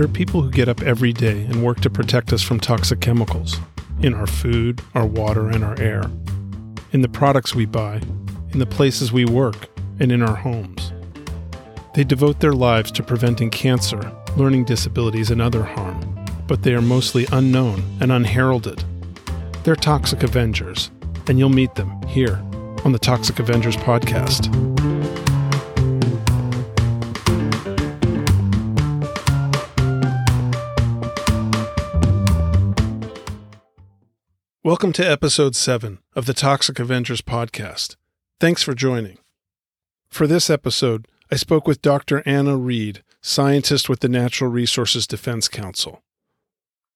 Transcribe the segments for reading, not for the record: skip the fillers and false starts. There are people who get up every day and work to protect us from toxic chemicals in our food, our water, and our air, in the products we buy, in the places we work, and in our homes. They devote their lives to preventing cancer, learning disabilities, and other harm, but they are mostly unknown and unheralded. They're Toxic Avengers, and you'll meet them here on the Toxic Avengers podcast. Welcome to Episode 7 of the Toxic Avengers podcast. Thanks for joining. For this episode, I spoke with Dr. Anna Reade, scientist with the Natural Resources Defense Council.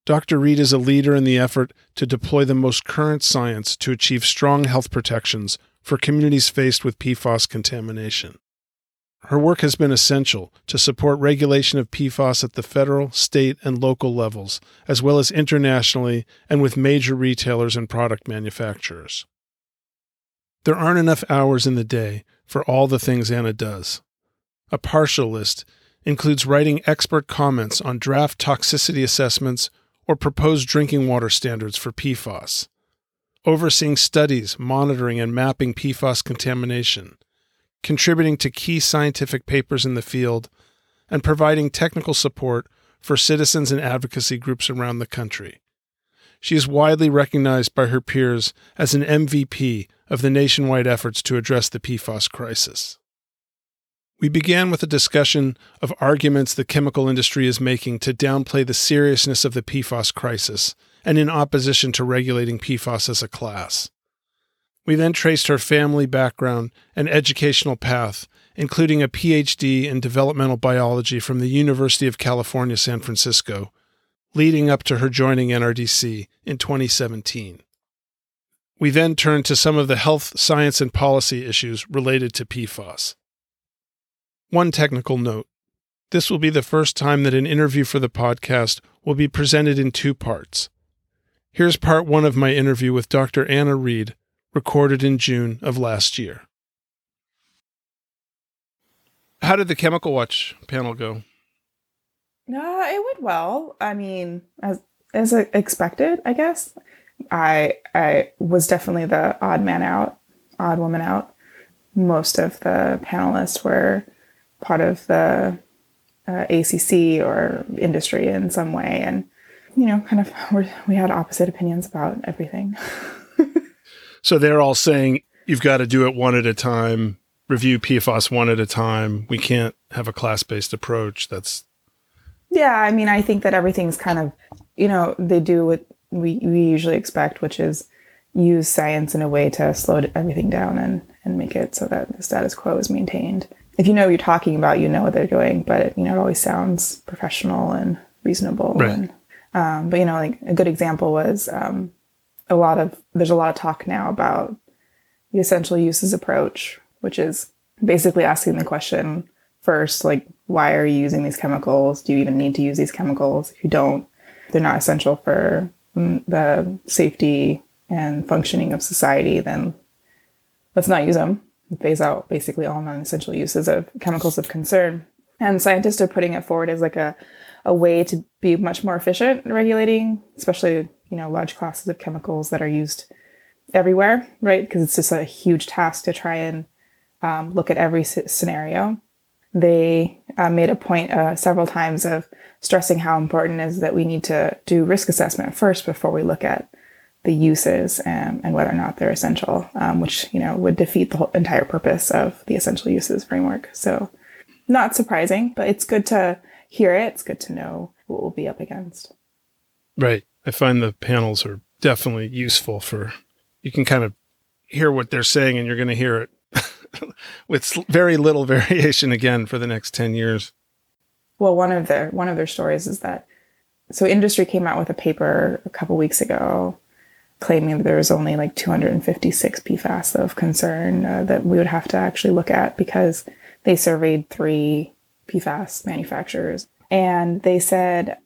Dr. Reade is a leader in the effort to deploy the most current science to achieve strong health protections for communities faced with PFAS contamination. Her work has been essential to support regulation of PFAS at the federal, state, and local levels, as well as internationally and with major retailers and product manufacturers. There aren't enough hours in the day for all the things Anna does. A partial list includes writing expert comments on draft toxicity assessments or proposed drinking water standards for PFAS, overseeing studies, monitoring, and mapping PFAS contamination, contributing to key scientific papers in the field, and providing technical support for citizens and advocacy groups around the country. She is widely recognized by her peers as an MVP of the nationwide efforts to address the PFAS crisis. We began with a discussion of arguments the chemical industry is making to downplay the seriousness of the PFAS crisis and in opposition to regulating PFAS as a class. We then traced her family background and educational path, including a PhD in developmental biology from the University of California, San Francisco, leading up to her joining NRDC in 2017. We then turned to some of the health, science, and policy issues related to PFAS. One technical note: this will be the first time that an interview for the podcast will be presented in two parts. Here's part one of my interview with Dr. Anna Reade, recorded in June of last year. How did the Chemical Watch panel go? It went well. I mean, as expected, I guess. I was definitely the odd woman out. Most of the panelists were part of the ACC or industry in some way, and kind of we had opposite opinions about everything. So they're all saying, you've got to do it one at a time, review PFAS one at a time. We can't have a class-based approach. Yeah, I mean, I think that everything's kind of, they do what we usually expect, which is use science in a way to slow everything down and make it so that the status quo is maintained. If what you're talking about, what they're doing, but it always sounds professional and reasonable. Right. And, but, like a good example was... there's a lot of talk now about the essential uses approach, which is basically asking the question first, why are you using these chemicals? Do you even need to use these chemicals? If you don't, they're not essential for the safety and functioning of society, then let's not use them. Phase out basically all non-essential uses of chemicals of concern. And scientists are putting it forward as a way to be much more efficient in regulating, especially large classes of chemicals that are used everywhere, right? Because it's just a huge task to try and look at every scenario. They made a point several times of stressing how important it is that we need to do risk assessment first before we look at the uses and whether or not they're essential, which would defeat the whole entire purpose of the essential uses framework. So not surprising, but it's good to hear it. It's good to know what we'll be up against. Right. I find the panels are definitely useful you can kind of hear what they're saying, and you're going to hear it with very little variation again for the next 10 years. Well, one of their stories is that, so industry came out with a paper a couple weeks ago claiming that there was only 256 PFAS of concern that we would have to actually look at, because they surveyed 3 PFAS manufacturers, and they said,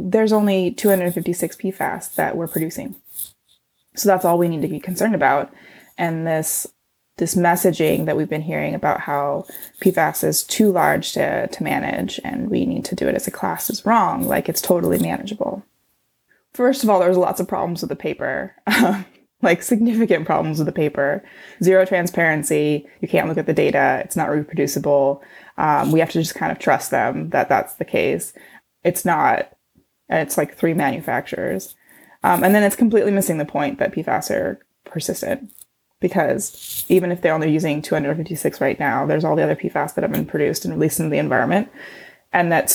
there's only 256 PFAS that we're producing. So that's all we need to be concerned about. And this this messaging that we've been hearing about how PFAS is too large to manage and we need to do it as a class is wrong. Like, it's totally manageable. First of all, there was lots of problems with the paper, like significant problems with the paper. Zero transparency. You can't look at the data. It's not reproducible. We have to just kind of trust them that that's the case. It's not. And it's like 3 manufacturers. And then it's completely missing the point that PFAS are persistent, because even if they're only using 256 right now, there's all the other PFAS that have been produced and released into the environment, and that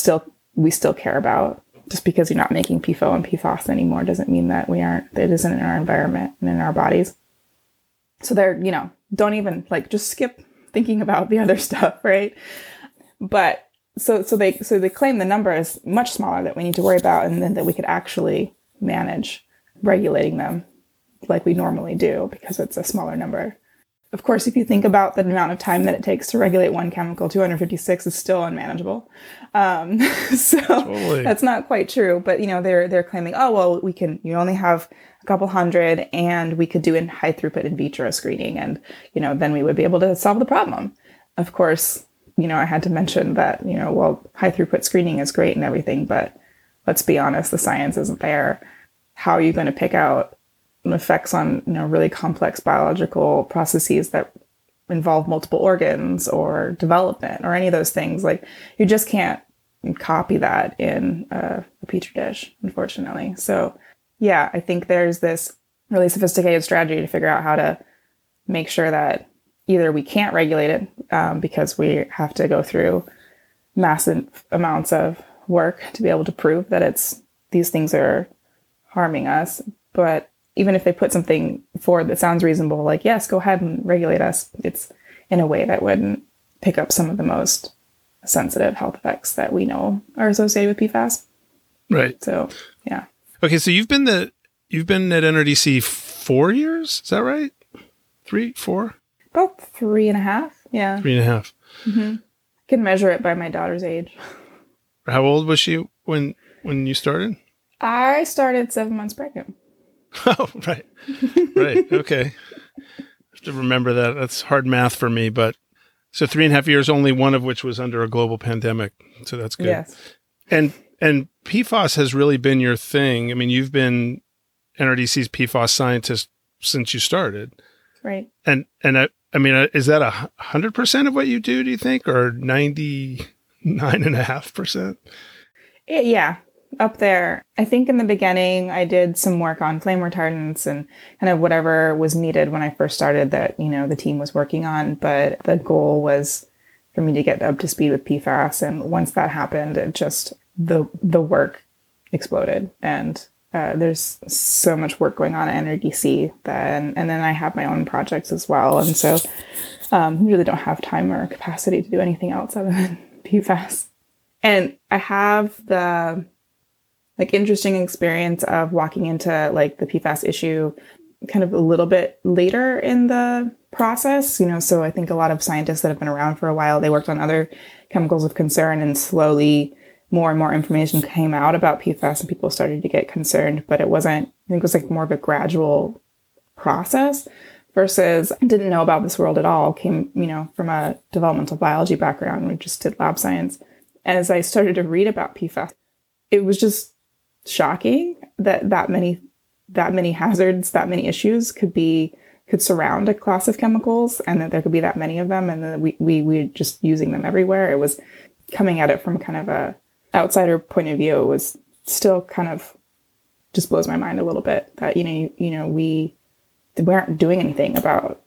we still care about. Just because you're not making PFOA and PFOS anymore doesn't mean that we aren't. It isn't in our environment and in our bodies. So they're, don't even just skip thinking about the other stuff, right? But so they claim the number is much smaller that we need to worry about, and then that we could actually manage regulating them like we normally do because it's a smaller number. Of course, if you think about the amount of time that it takes to regulate one chemical, 256 is still unmanageable. So totally. That's not quite true. But they're claiming, you only have a couple hundred, and we could do in high throughput in vitro screening, and then we would be able to solve the problem. Of course, I had to mention that high throughput screening is great and everything, but let's be honest, the science isn't there. How are you going to pick out effects on really complex biological processes that involve multiple organs or development or any of those things? You just can't copy that in a petri dish, unfortunately. So yeah, I think there's this really sophisticated strategy to figure out how to make sure that either we can't regulate it because we have to go through massive amounts of work to be able to prove that these things are harming us, but even if they put something forward that sounds reasonable, like, yes, go ahead and regulate us, it's in a way that wouldn't pick up some of the most sensitive health effects that we know are associated with PFAS. Right. So, yeah. Okay. So you've been at NRDC 4 years. Is that right? 3, 4? About 3.5. Yeah. 3.5. Mm-hmm. I can measure it by my daughter's age. How old was she when you started? I started 7 months pregnant. Oh, right. Right. Okay. I have to remember that. That's hard math for me. But so 3.5 years, only one of which was under a global pandemic. So that's good. Yes. And PFAS has really been your thing. I mean, you've been NRDC's PFAS scientist since you started. Right. And I mean, is that 100% of what you do you think? Or 99.5%? Yeah. Up there. I think in the beginning, I did some work on flame retardants and kind of whatever was needed when I first started that, the team was working on. But the goal was for me to get up to speed with PFAS. And once that happened, it just, the work exploded. And there's so much work going on at NRDC. And then I have my own projects as well. And so I really don't have time or capacity to do anything else other than PFAS. And I have the interesting experience of walking into the PFAS issue kind of a little bit later in the process, so I think a lot of scientists that have been around for a while, they worked on other chemicals of concern, and slowly more and more information came out about PFAS and people started to get concerned, but it was more of a gradual process versus I didn't know about this world at all, came, from a developmental biology background. We just did lab science. As I started to read about PFAS, it was just shocking that many hazards, that many issues could surround a class of chemicals, and that there could be that many of them, and that we just using them everywhere. It was coming at it from kind of a outsider point of view. It was still kind of just blows my mind a little bit that we aren't doing anything about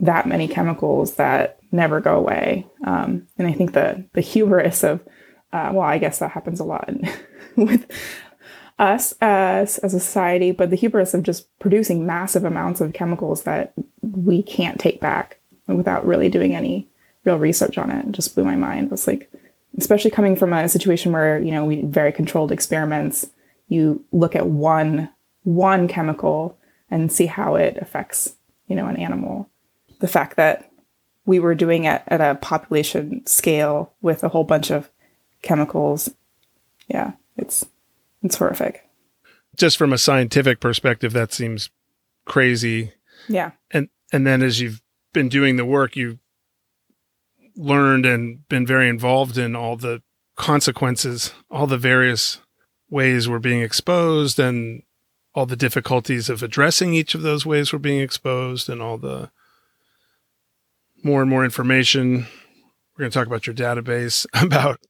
that many chemicals that never go away. And I think the hubris of I guess that happens a lot with us as a society, but the hubris of just producing massive amounts of chemicals that we can't take back without really doing any real research on it just blew my mind. It was especially coming from a situation where, we very controlled experiments, you look at one chemical and see how it affects, an animal. The fact that we were doing it at a population scale with a whole bunch of chemicals, yeah, it's horrific. Just from a scientific perspective, that seems crazy. Yeah. And then as you've been doing the work, you've learned and been very involved in all the consequences, all the various ways we're being exposed and all the difficulties of addressing each of those ways we're being exposed and all the more and more information. We're going to talk about your database, about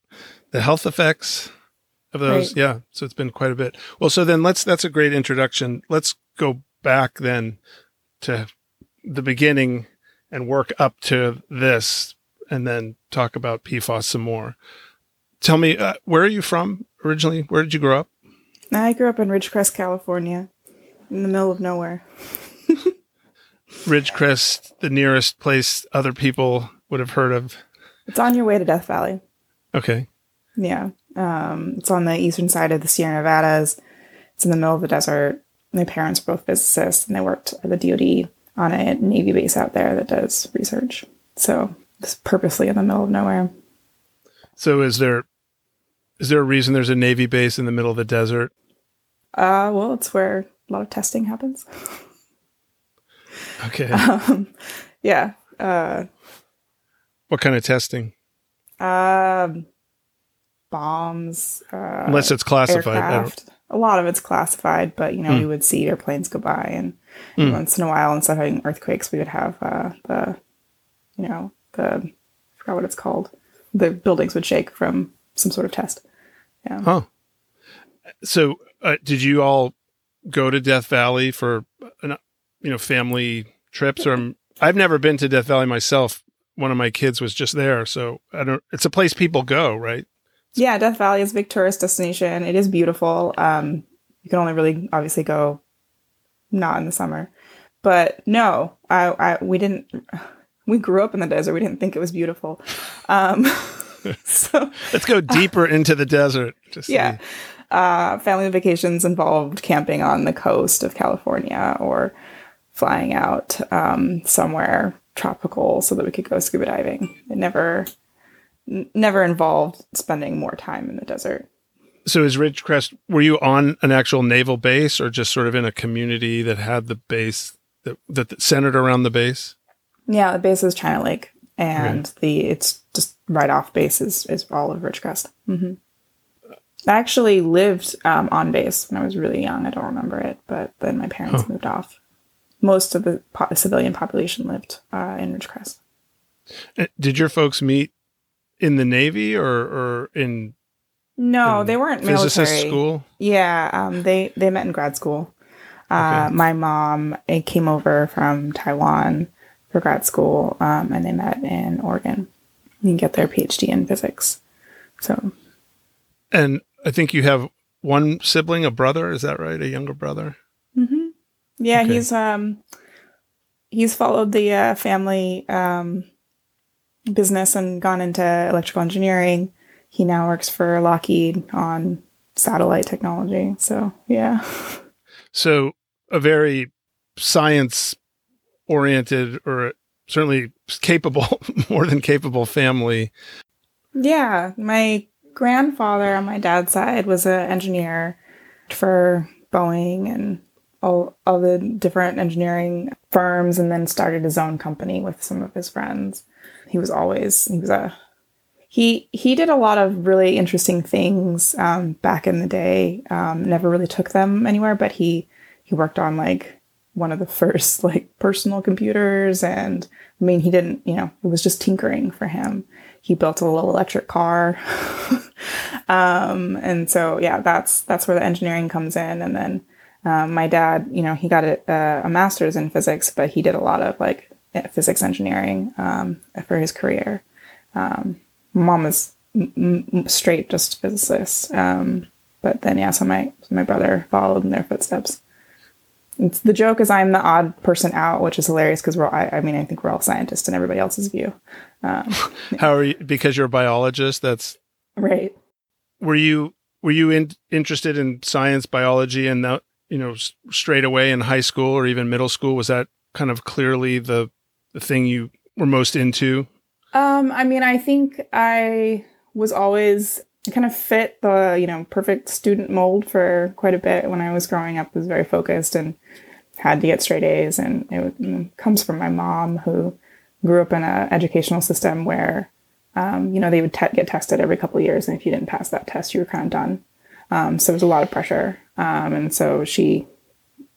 the health effects of those. Right. Yeah. So it's been quite a bit. Well, so then that's a great introduction. Let's go back then to the beginning and work up to this and then talk about PFAS some more. Tell me, where are you from originally? Where did you grow up? I grew up in Ridgecrest, California, in the middle of nowhere. Ridgecrest, the nearest place other people would have heard of. It's on your way to Death Valley. Okay. Yeah. It's on the eastern side of the Sierra Nevadas. It's in the middle of the desert. My parents were both physicists, and they worked at the DoD on a Navy base out there that does research. So it's purposely in the middle of nowhere. So is there a reason there's a Navy base in the middle of the desert? Well, it's where a lot of testing happens. Okay. Yeah. What kind of testing? Bombs. Unless it's classified. Aircraft. A lot of it's classified, but, you know, we would see airplanes go by. And once in a while, instead of having earthquakes, we would have I forgot what it's called. The buildings would shake from some sort of test. Yeah. Huh. So did you all go to Death Valley for, family trips? Or I've never been to Death Valley myself. One of my kids was just there. So it's a place people go, right? Yeah. Death Valley is a big tourist destination. It is beautiful. You can only really obviously go not in the summer, but no, we grew up in the desert. We didn't think it was beautiful. So let's go deeper into the desert. Yeah. Family vacations involved camping on the coast of California or flying out somewhere tropical so that we could go scuba diving. It never involved spending more time in the desert. So is Ridgecrest, were you on an actual naval base or just sort of in a community that had the base that centered around the base? Yeah, the base is China Lake. And it's just right off base is all of Ridgecrest. Mm-hmm. I actually lived on base when I was really young. I don't remember it, but then my parents moved off. Most of the civilian population lived in Ridgecrest. Did your folks meet in the Navy or in? No, they weren't military. Physicist school? Yeah, they met in grad school. Okay. My mom came over from Taiwan for grad school, and they met in Oregon. You can get their PhD in physics. So, and I think you have one sibling, a brother. Is that right? A younger brother? Mm-hmm. Yeah, okay. He's followed the family business and gone into electrical engineering. He now works for Lockheed on satellite technology. So, yeah. So, a very science oriented or certainly capable, more than capable family. Yeah. My grandfather on my dad's side was an engineer for Boeing and all the different engineering firms, and then started his own company with some of his friends. He did a lot of really interesting things back in the day. Never really took them anywhere, but he worked on one of the first personal computers. And I mean, he didn't, it was just tinkering for him. He built a little electric car. And so, yeah, that's where the engineering comes in. And then my dad, he got a master's in physics, but he did a lot of physics engineering for his career. Mom was straight just physicist. But then, yeah, so my brother followed in their footsteps. The joke is I'm the odd person out, which is hilarious because I think we're all scientists in everybody else's view. How are you? Because you're a biologist. That's right. Were you interested in science, biology, and that, straight away in high school or even middle school? Was that kind of clearly the thing you were most into? I think I was always kind of fit the, perfect student mold for quite a bit. When I was growing up, I was very focused and had to get straight A's. And it comes from my mom, who grew up in an educational system where, they would get tested every couple of years. And if you didn't pass that test, you were kind of done. So it was a lot of pressure. And so she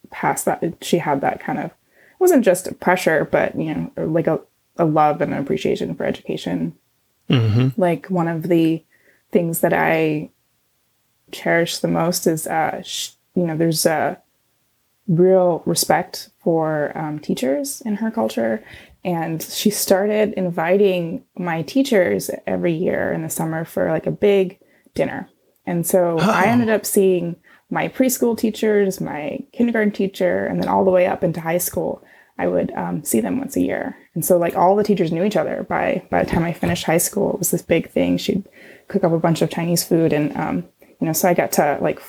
passed that. She had that kind of, it wasn't just pressure, but, like a love and an appreciation for education. Mm-hmm. Like one of the things that I cherish the most is, there's a real respect for teachers in her culture. And she started inviting my teachers every year in the summer for like a big dinner. And so I ended up seeing my preschool teachers, my kindergarten teacher, and then all the way up into high school, I would see them once a year. And so like all the teachers knew each other by the time I finished high school. It was this big thing. She'd cook up a bunch of Chinese food. And, so I got to like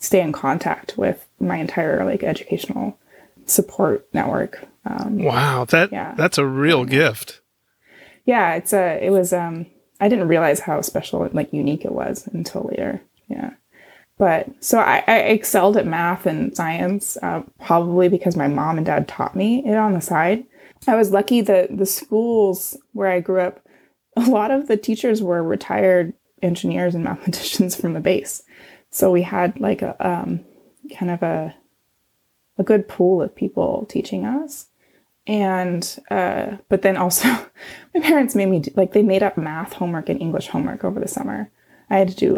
stay in contact with my entire like educational support network. Wow. That's a real gift. Yeah. I didn't realize how special and like unique it was until later. Yeah. But so I excelled at math and science, probably because my mom and dad taught me it on the side. I was lucky that the schools where I grew up, a lot of the teachers were retired engineers and mathematicians from the base. So we had like a kind of a good pool of people teaching us. And, but then also my parents made me they made up math homework and English homework over the summer. I had to do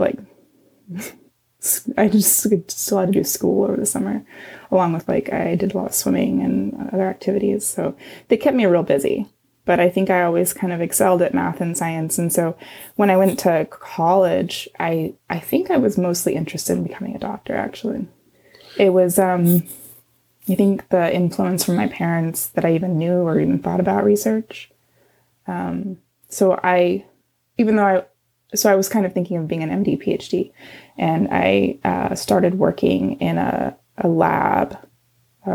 still had to do school over the summer, along with I did a lot of swimming and other activities. So they kept me real busy, but I think I always kind of excelled at math and science. And so when I went to college, I think I was mostly interested in becoming a doctor, actually. It was, I think the influence from my parents that I even knew or even thought about research. So I was kind of thinking of being an MD, PhD, and I started working in a lab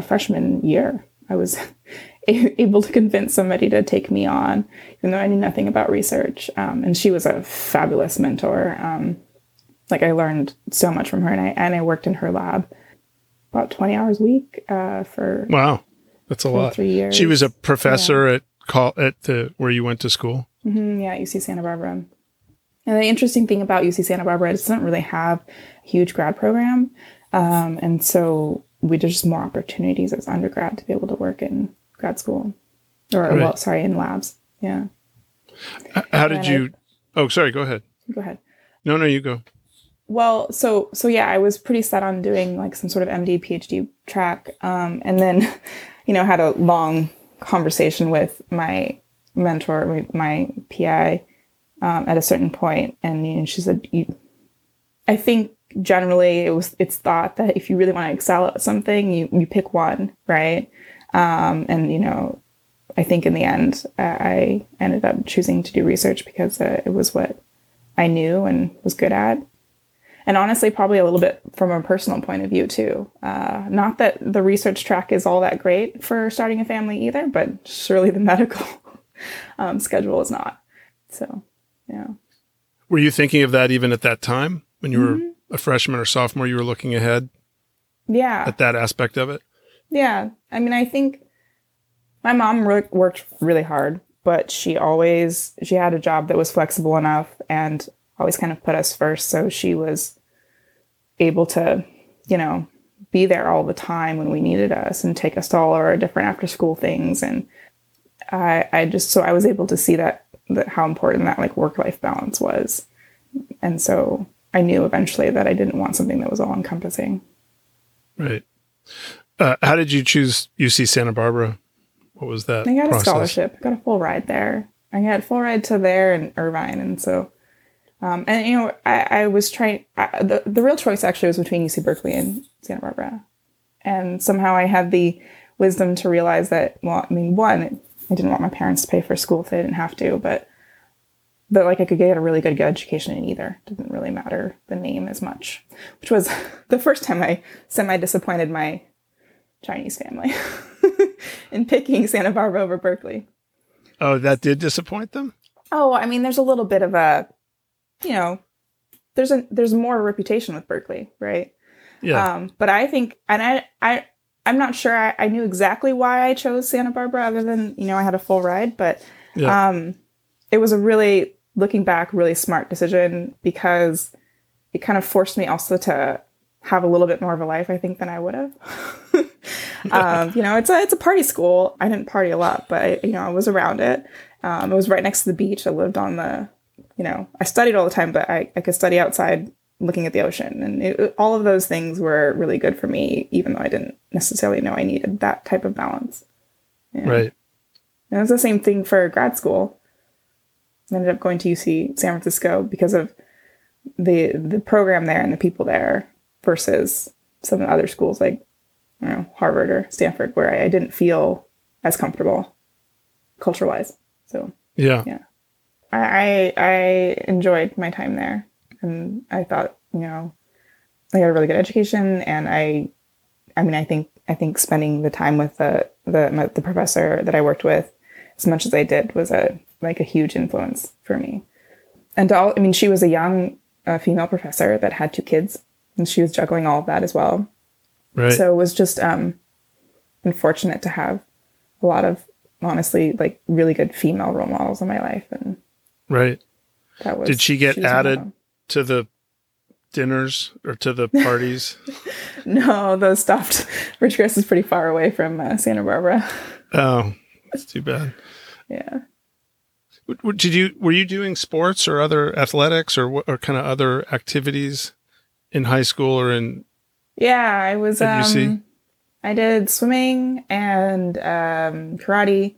freshman year. I was able to convince somebody to take me on, even though I knew nothing about research. And she was a fabulous mentor. I learned so much from her, and I worked in her lab about 20 hours a week for wow, that's a lot. 3 years. She was a professor at where you went to school. Mm-hmm, yeah, UC Santa Barbara. And the interesting thing about UC Santa Barbara is it doesn't really have a huge grad program, and so there's just more opportunities as undergrad to be able to work in grad school, in labs. Yeah. How did you? Oh, sorry. Go ahead. Go ahead. No, you go. Well, so yeah, I was pretty set on doing some sort of MD, PhD track. And then, had a long conversation with my mentor, my PI, at a certain point. And she said, I think generally it's thought that if you really want to excel at something, you pick one, right? I think in the end, I ended up choosing to do research because it was what I knew and was good at. And honestly, probably a little bit from a personal point of view, too. Not that the research track is all that great for starting a family either, but surely the medical schedule is not. So, yeah. Were you thinking of that even at that time when you mm-hmm. were a freshman or sophomore, you were looking ahead? Yeah. At that aspect of it? Yeah. I mean, I think my mom worked really hard, but she had a job that was flexible enough and always kind of put us first. So she was able to, be there all the time when we needed us and take us to all our different after school things. And I was able to see that how important that work-life balance was. And so I knew eventually that I didn't want something that was all encompassing. Right. How did you choose UC Santa Barbara? What was that? I got a scholarship. I got a full ride there. I got full ride to there and Irvine. And so, I was trying, the real choice actually was between UC Berkeley and Santa Barbara. And somehow I had the wisdom to realize that, one, I didn't want my parents to pay for school if they didn't have to, but I could get a really good education in either. It didn't really matter the name as much, which was the first time I semi-disappointed my Chinese family in picking Santa Barbara over Berkeley. Oh, that did disappoint them? Oh, I mean, there's a little bit of a, there's more reputation with Berkeley, right? Yeah. But I think, and I I'm not sure I knew exactly why I chose Santa Barbara other than, you know, I had a full ride, but yeah. It was a really, looking back, really smart decision because it kind of forced me also to have a little bit more of a life, I think, than I would have. You know, it's a party school. I didn't party a lot, but I, you know, I was around it. It was right next to the beach. I lived on the, you know, I studied all the time, but I could study outside looking at the ocean. And all of those things were really good for me, even though I didn't necessarily know I needed that type of balance. And, right. And it was the same thing for grad school. I ended up going to UC San Francisco because of the program there and the people there versus some of the other schools like, you know, Harvard or Stanford, where I didn't feel as comfortable culture-wise. So, yeah. I enjoyed my time there. And I thought, you know, I got a really good education, and I think spending the time with the professor that I worked with as much as I did was a huge influence for me. And she was a young female professor that had 2 kids, and she was juggling all of that as well. Right. So it was just unfortunate to have a lot of honestly like really good female role models in my life. And right, that was. Did she get added to the dinners or to the parties? No, those stopped. Ridgecrest is pretty far away from Santa Barbara. Oh, that's too bad. Yeah. Were you doing sports or other athletics or kind of other activities in high school or in? Yeah, I was. At UC? I did swimming and karate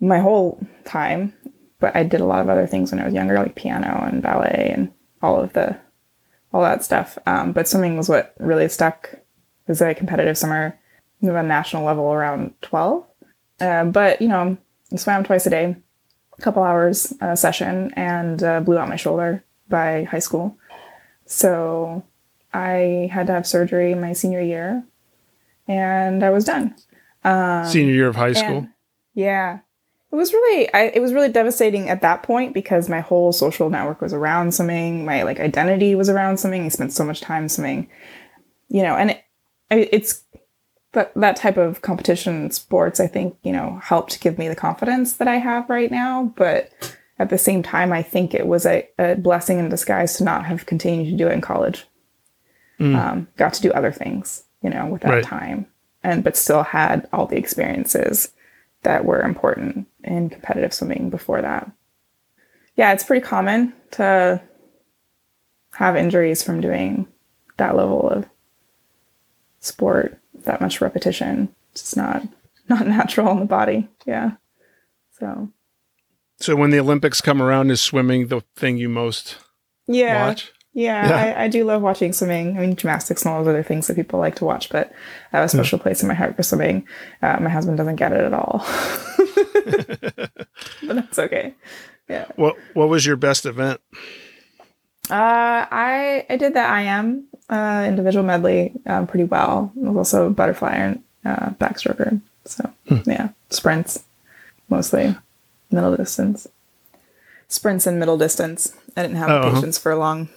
my whole time. But I did a lot of other things when I was younger, like piano and ballet and all that stuff. But swimming was what really stuck. It was a competitive summer at a national level around 12. But, you know, I swam twice a day, a couple hours a session, and blew out my shoulder by high school. So I had to have surgery my senior year, and I was done. Senior year of high school? Yeah. It was really, it was really devastating at that point because my whole social network was around swimming. My like identity was around swimming. I spent so much time swimming, you know. And it's that type of competition sports. I think, you know, helped give me the confidence that I have right now. But at the same time, I think it was a blessing in disguise to not have continued to do it in college. Got to do other things, you know, with that right. time, but still had all the experiences that were important in competitive swimming before that. Yeah, it's pretty common to have injuries from doing that level of sport, that much repetition. It's just not natural in the body. Yeah. So when the Olympics come around, is swimming the thing you most watch? Yeah. I do love watching swimming. I mean, gymnastics and all those other things that people like to watch, but I have a special place in my heart for swimming. My husband doesn't get it at all. But that's okay. Yeah. What was your best event? I did the IM individual medley pretty well. I was also a butterfly and backstroker. So, yeah, sprints mostly, middle distance. Sprints and middle distance. I didn't have patience for a long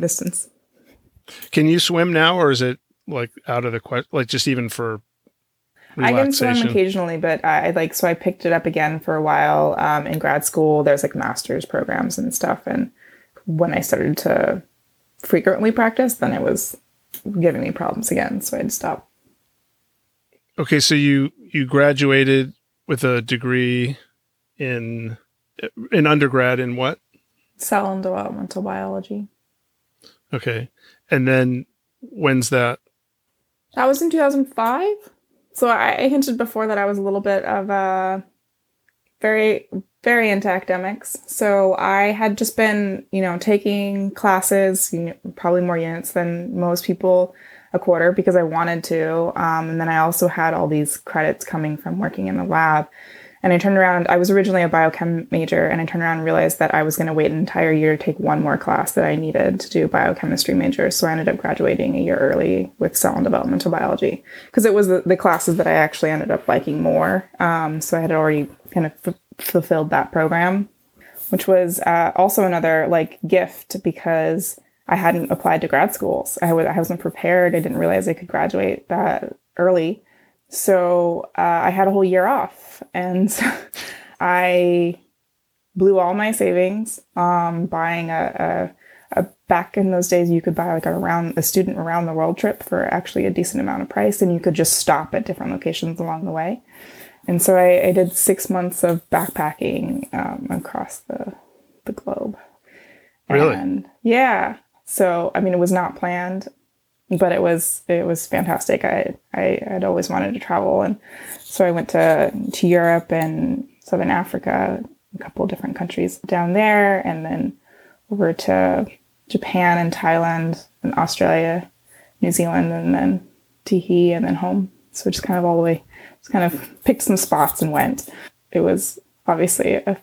distance. Can you swim now, or is it like out of the question? Like just even for relaxation? I can swim occasionally, but I picked it up again for a while in grad school. There's like master's programs and stuff, and when I started to frequently practice, then it was giving me problems again, so I had to stop. Okay, so you graduated with a degree in undergrad in what? Cell and developmental biology. Okay. And then when's that? That was in 2005. So I hinted before that I was a little bit of a very, very into academics. So I had just been, you know, taking classes, you know, probably more units than most people, a quarter, because I wanted to. And then I also had all these credits coming from working in the lab. And I turned around, I was originally a biochem major, and I turned around and realized that I was going to wait an entire year to take one more class that I needed to do biochemistry major. So I ended up graduating a year early with cell and developmental biology because it was the classes that I actually ended up liking more. So I had already kind of fulfilled that program, which was also another like gift because I hadn't applied to grad schools. I wasn't prepared. I didn't realize I could graduate that early. So I had a whole year off, and I blew all my savings buying a back in those days, you could buy like a student around the world trip for actually a decent amount of price, and you could just stop at different locations along the way. And so I did 6 months of backpacking across the globe. Really? And yeah. So, I mean, it was not planned, but it was fantastic. I'd always wanted to travel. And so I went to Europe and Southern Africa, a couple of different countries down there, and then over to Japan and Thailand and Australia, New Zealand, and then Tahiti, and then home. So just kind of all the way, just kind of picked some spots and went. It was obviously a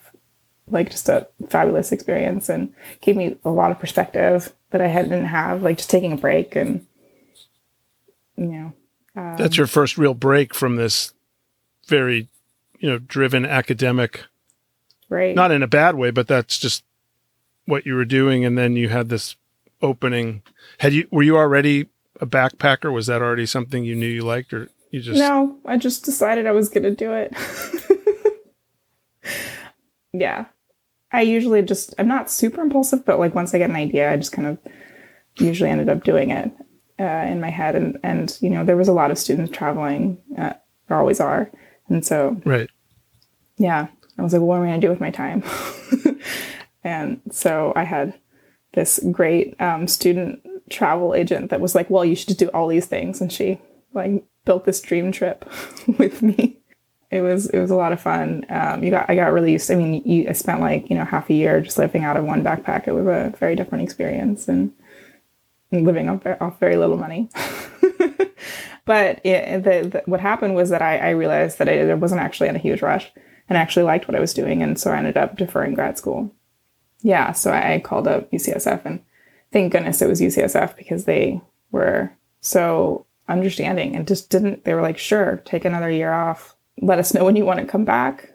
fabulous experience, and gave me a lot of perspective that I didn't have, like just taking a break and, you know. That's your first real break from this very, driven academic. Right. Not in a bad way, but that's just what you were doing. And then you had this opening. Were you already a backpacker? Was that already something you knew you liked, or you just? No, I just decided I was going to do it. Yeah. I'm not super impulsive, but like once I get an idea, I just kind of usually ended up doing it in my head. And there was a lot of students traveling. There always are. And so, right. Yeah. I was like, well, what am I going to do with my time? And so I had this great student travel agent that was like, well, you should just do all these things. And she like built this dream trip with me. It was a lot of fun. I got really used to, I spent half a year just living out of one backpack. It was a very different experience, and living off very little money. But what happened was that I realized that I wasn't actually in a huge rush and actually liked what I was doing. And so I ended up deferring grad school. Yeah. So I called up UCSF, and thank goodness it was UCSF, because they were so understanding and just they were like, sure, take another year off. Let us know when you want to come back.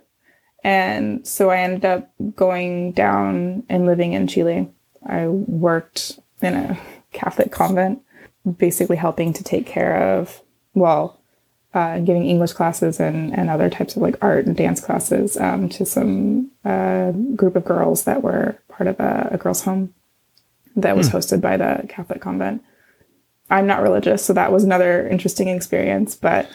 And so I ended up going down and living in Chile. I worked in a Catholic convent, basically helping to take care of, giving English classes and other types of like art and dance classes to some group of girls that were part of a girls' home that was hosted by the Catholic convent. I'm not religious, so that was another interesting experience, but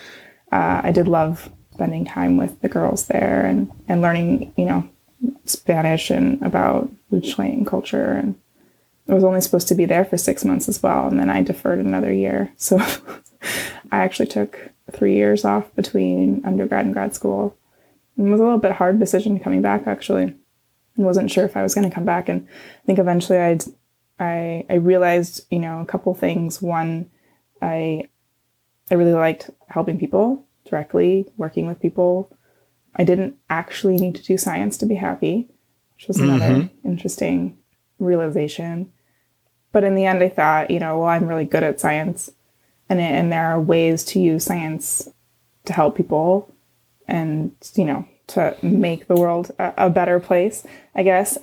I did love spending time with the girls there and learning, Spanish and about the Chilean culture. And I was only supposed to be there for 6 months as well. And then I deferred another year. So I actually took 3 years off between undergrad and grad school. It was a little bit hard decision coming back, actually. I wasn't sure if I was going to come back. And I think eventually I realized, a couple things. One, I really liked helping people directly, working with people. I didn't actually need to do science to be happy, which was another interesting realization. But in the end, I thought, I'm really good at science, and there are ways to use science to help people and, to make the world a better place, I guess.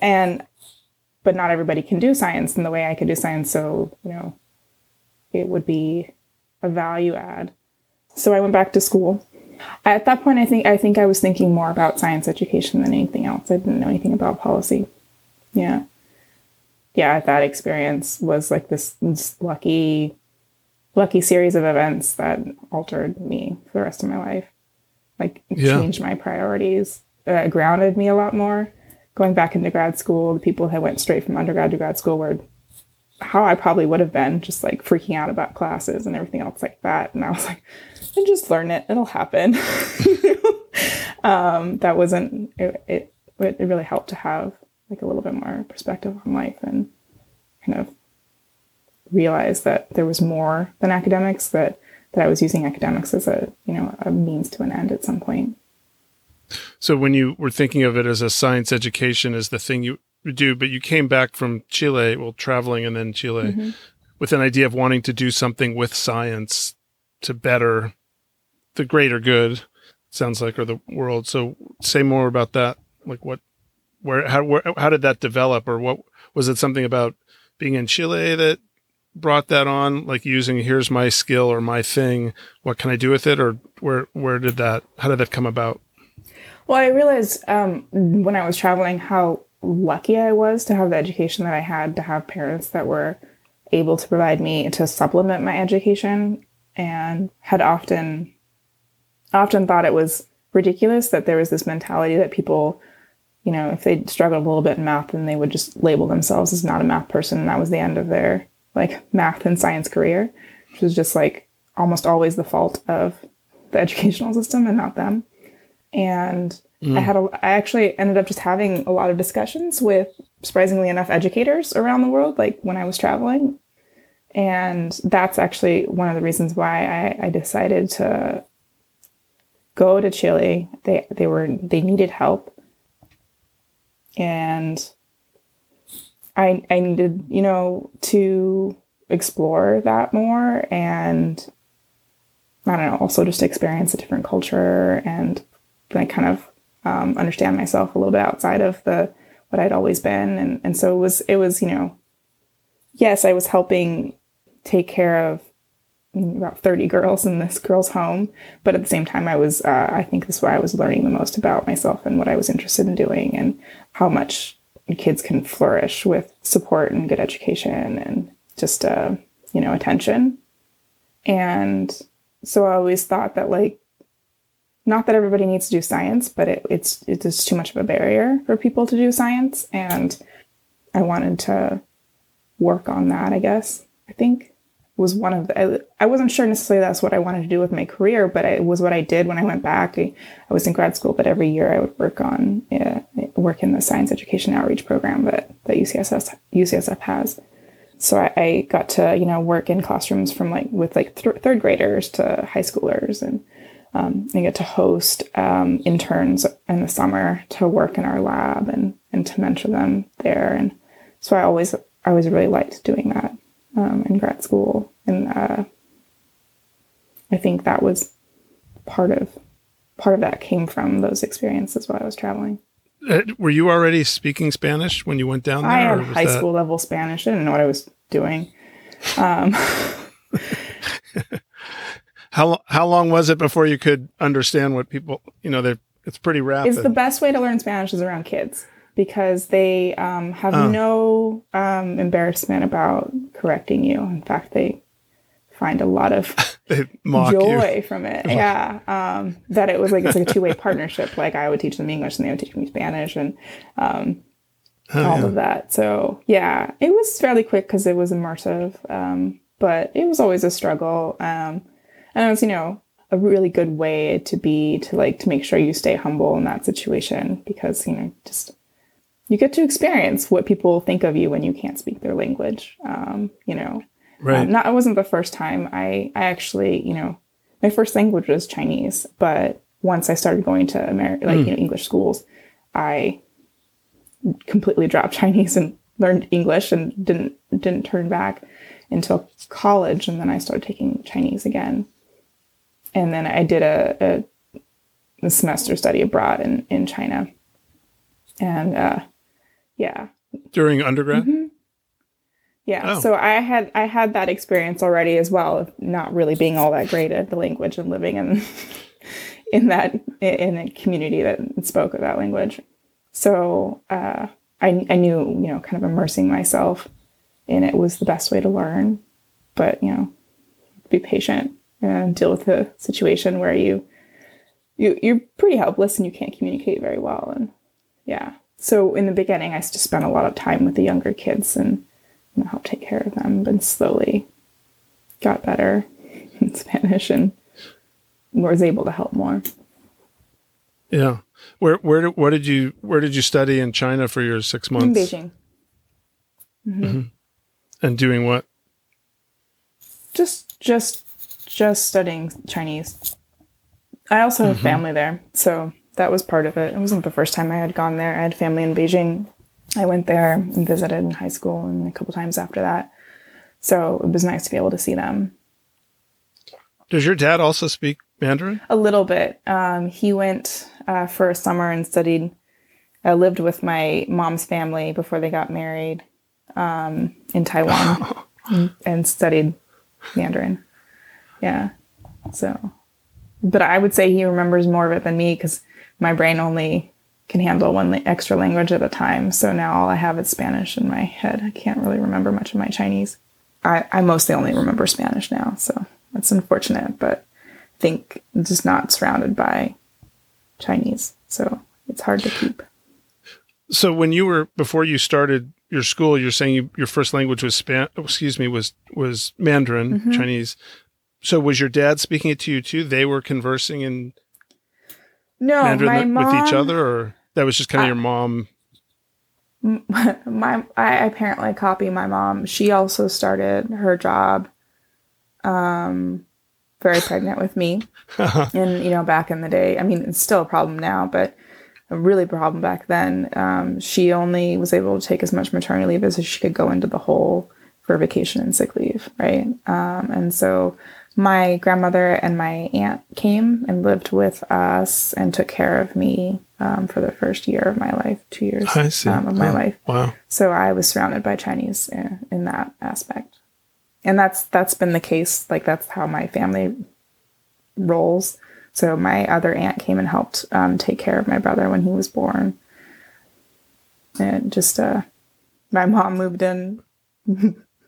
But not everybody can do science in the way I could do science. So, it would be a value add. So I went back to school. At that point, I think I was thinking more about science education than anything else. I didn't know anything about policy. Yeah. Yeah, that experience was like this lucky series of events that altered me for the rest of my life. Like, it changed my priorities, grounded me a lot more. Going back into grad school, the people that went straight from undergrad to grad school were how I probably would have been, just like freaking out about classes and everything else like that. And I was like, I just learn it. It'll happen. That wasn't, it really helped to have like a little bit more perspective on life and kind of realize that there was more than academics, that I was using academics as a means to an end at some point. So when you were thinking of it as a science education as the thing you do, but you came back from Chile, traveling and then Chile, with an idea of wanting to do something with science to better the greater good, sounds like, or the world. So say more about that. Like how did that develop? Or what was it, something about being in Chile that brought that on, like using here's my skill or my thing, what can I do with it, or how did that come about? Well, I realized when I was traveling how lucky I was to have the education that I had, to have parents that were able to provide me to supplement my education, and had often thought it was ridiculous that there was this mentality that people, you know, if they struggled a little bit in math, then they would just label themselves as not a math person, and that was the end of their like math and science career, which was just like almost always the fault of the educational system and not them. And I actually ended up just having a lot of discussions with, surprisingly enough, educators around the world, like when I was traveling. And that's actually one of the reasons why I decided to go to Chile. They needed help. And I needed, you know, to explore that more, and I don't know, also just to experience a different culture and like kind of understand myself a little bit outside of what I'd always been. And so it was, you know, yes, I was helping take care of about 30 girls in this girl's home, but at the same time I was, I think this is why I was learning the most about myself and what I was interested in doing and how much kids can flourish with support and good education and just, you know, attention. And so I always thought that, like, not that everybody needs to do science, but it's just too much of a barrier for people to do science. And I wanted to work on that, I guess. I think was one of the, I wasn't sure necessarily that's what I wanted to do with my career, but it was what I did when I went back. I was in grad school, but every year I would work in the science education outreach program that UCSF has. So I got to, you know, work in classrooms from like with like third graders to high schoolers, and I get to host interns in the summer to work in our lab and to mentor them there. And so I always really liked doing that in grad school. And I think that was part of that came from those experiences while I was traveling. Were you already speaking Spanish when you went down there? I had high school level Spanish. I didn't know what I was doing. How long was it before you could understand what people, you know, it's pretty rapid. It's the best way to learn Spanish is around kids, because they have no embarrassment about correcting you. In fact, they find a lot of joy from it. Yeah. That it was like, it's like a two-way partnership. Like I would teach them English and they would teach me Spanish and of that. So yeah, it was fairly quick because it was immersive, but it was always a struggle. And it was, you know, a really good way to make sure you stay humble in that situation, because, you know, just you get to experience what people think of you when you can't speak their language, you know. Right. It wasn't the first time. I actually, you know, my first language was Chinese, but once I started going to you know, English schools, I completely dropped Chinese and learned English and didn't turn back until college. And then I started taking Chinese again. And then I did a semester study abroad in China. And yeah. During undergrad? Mm-hmm. Yeah. Oh. So I had that experience already as well, of not really being all that great at the language and living in a community that spoke of that language. So I knew, you know, kind of immersing myself in it was the best way to learn. But, you know, be patient and deal with the situation where you're pretty helpless and you can't communicate very well. And yeah, so in the beginning, I just spent a lot of time with the younger kids and, you know, helped take care of them, and slowly got better in Spanish and was able to help more. Yeah, where did you study in China for your 6 months? In Beijing. Mm-hmm. Mm-hmm. And doing what? Just studying Chinese. I also have family there, so that was part of it. It wasn't the first time I had gone there. I had family in Beijing. I went there and visited in high school and a couple times after that. So it was nice to be able to see them. Does your dad also speak Mandarin? A little bit. He went for a summer and studied. I lived with my mom's family before they got married in Taiwan. and studied Mandarin. Yeah. So, but I would say he remembers more of it than me because my brain only can handle one extra language at a time. So now all I have is Spanish in my head. I can't really remember much of my Chinese. I mostly only remember Spanish now. So that's unfortunate, but I think just not surrounded by Chinese. So it's hard to keep. So when you were, before you started your school, you're saying your first language was was Mandarin, mm-hmm. Chinese. So was your dad speaking it to you too? They were conversing in Mandarin my mom, with each other, or that was just kind of your mom? I apparently copy my mom. She also started her job very pregnant with me. And, you know, back in the day, I mean, it's still a problem now, but a really problem back then. She only was able to take as much maternity leave as she could go into the hole for vacation and sick leave, right? And so my grandmother and my aunt came and lived with us and took care of me for the first year of my life, 2 years of my life. Wow. So I was surrounded by Chinese in that aspect. And that's been the case. Like, that's how my family rolls. So my other aunt came and helped take care of my brother when he was born. And just my mom moved in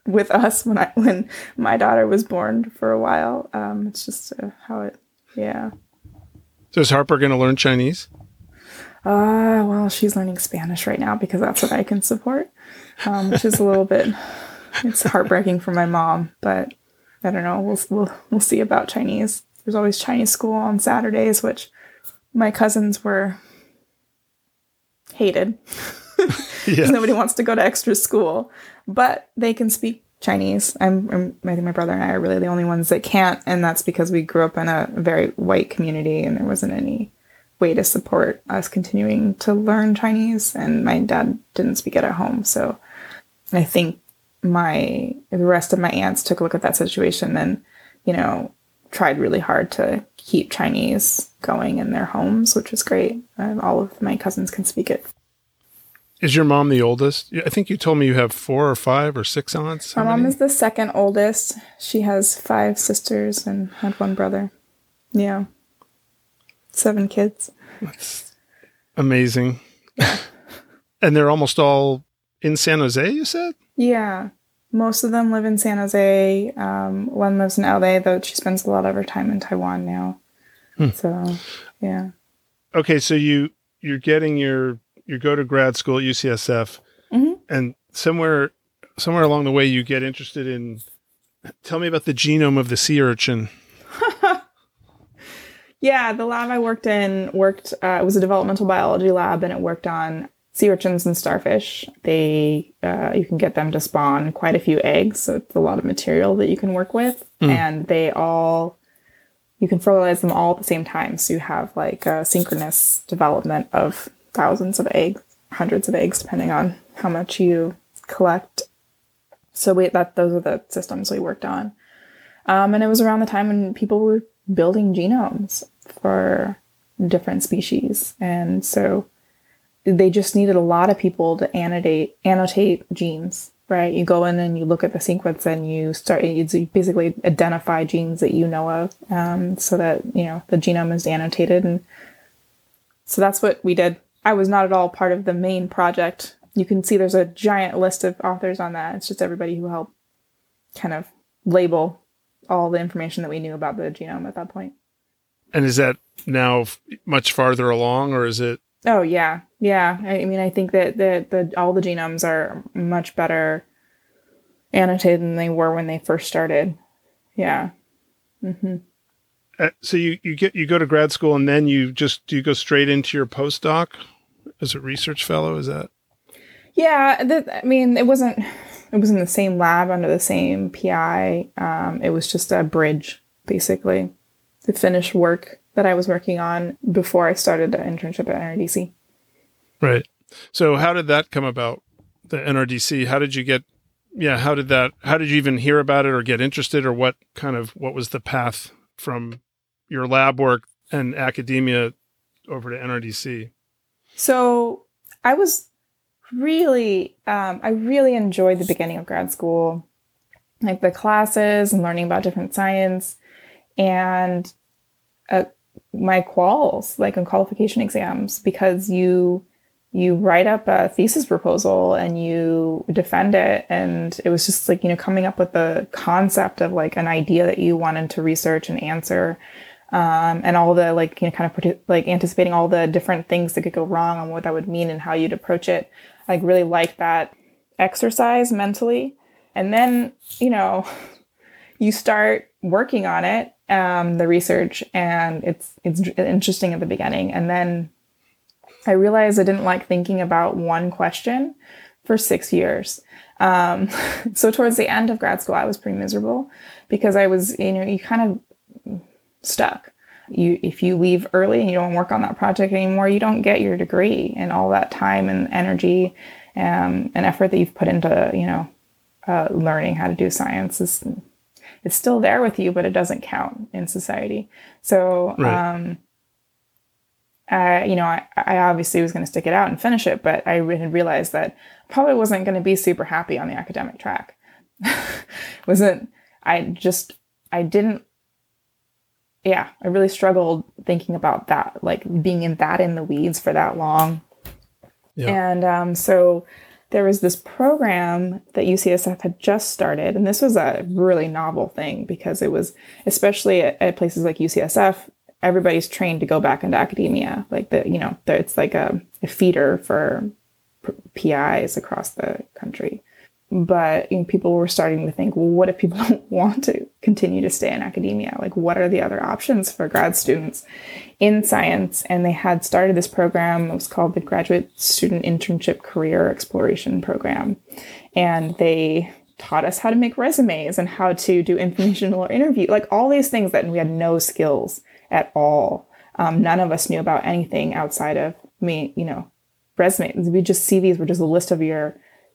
with us when my daughter was born for a while. It's just how it, yeah. So is Harper going to learn Chinese? Well, she's learning Spanish right now because that's what I can support, which is a little bit... It's heartbreaking for my mom, but I don't know. We'll see about Chinese. There's always Chinese school on Saturdays, which my cousins were hated. Yes. Nobody wants to go to extra school, but they can speak Chinese. I think my brother and I are really the only ones that can't, and that's because we grew up in a very white community, and there wasn't any way to support us continuing to learn Chinese. And my dad didn't speak it at home, so I think the rest of my aunts took a look at that situation and, you know, tried really hard to keep Chinese going in their homes, which was great. All of my cousins can speak it. Is your mom the oldest? I think you told me you have 4 or 5 or 6 aunts. My mom is the second oldest. She has 5 sisters and had 1 brother. Yeah. 7 kids. That's amazing. Yeah. And they're almost all in San Jose, you said? Yeah. Most of them live in San Jose. One lives in LA, though she spends a lot of her time in Taiwan now. So, yeah. Okay, so you're getting you go to grad school at UCSF, mm-hmm. and somewhere along the way you get interested in, tell me about the genome of the sea urchin. Yeah, the lab I worked in, it was a developmental biology lab, and it worked on sea urchins and starfish. They you can get them to spawn quite a few eggs, so it's a lot of material that you can work with. And you can fertilize them all at the same time, so you have like a synchronous development of thousands of eggs, hundreds of eggs, depending on how much you collect. So those are the systems we worked on, and it was around the time when people were building genomes for different species, and so they just needed a lot of people to annotate genes, right? You go in and you look at the sequence and you basically identify genes that you know of, so that, you know, the genome is annotated. And so that's what we did. I was not at all part of the main project. You can see there's a giant list of authors on that. It's just everybody who helped kind of label all the information that we knew about the genome at that point. And is that now much farther along, or is it? Oh, yeah. Yeah. I mean, I think that all the genomes are much better annotated than they were when they first started. Yeah. Mm-hmm. So you go to grad school, and then you go straight into your postdoc as a research fellow? Is that? Yeah. I mean, it was in the same lab under the same PI. It was just a bridge, basically, to finish work that I was working on before I started the internship at NRDC. Right. So how did that come about, the NRDC? How did you even hear about it or get interested, or what was the path from your lab work and academia over to NRDC? So I was really, I really enjoyed the beginning of grad school. like the classes and learning about different science, and my quals, like in qualification exams, because you write up a thesis proposal and you defend it. And it was just like, you know, coming up with the concept of like an idea that you wanted to research and answer, and all the like, you know, kind of like anticipating all the different things that could go wrong and what that would mean and how you'd approach it. I like, really liked that exercise mentally. And then, you know, you start working on it, the research, and it's interesting at the beginning. And then I realized I didn't like thinking about one question for 6 years. So towards the end of grad school, I was pretty miserable because I was, you know, you kind of stuck. If you leave early and you don't work on that project anymore, you don't get your degree, and all that time and energy and effort that you've put into, you know, learning how to do science is, it's still there with you, but it doesn't count in society. So, right. You know, I obviously was going to stick it out and finish it, but I realized that I probably wasn't going to be super happy on the academic track. I really struggled thinking about that, like being in the weeds for that long. Yeah. And so there was this program that UCSF had just started, and this was a really novel thing because it was, especially at places like UCSF, everybody's trained to go back into academia. Like it's like a feeder for PIs across the country. But you know, people were starting to think, well, what if people don't want to continue to stay in academia? Like, what are the other options for grad students in science? And they had started this program. It was called the Graduate Student Internship Career Exploration Program. And they taught us how to make resumes and how to do informational interview, like all these things that we had no skills at all. None of us knew about anything outside of me, you know, resumes. We just, CVs were just a list of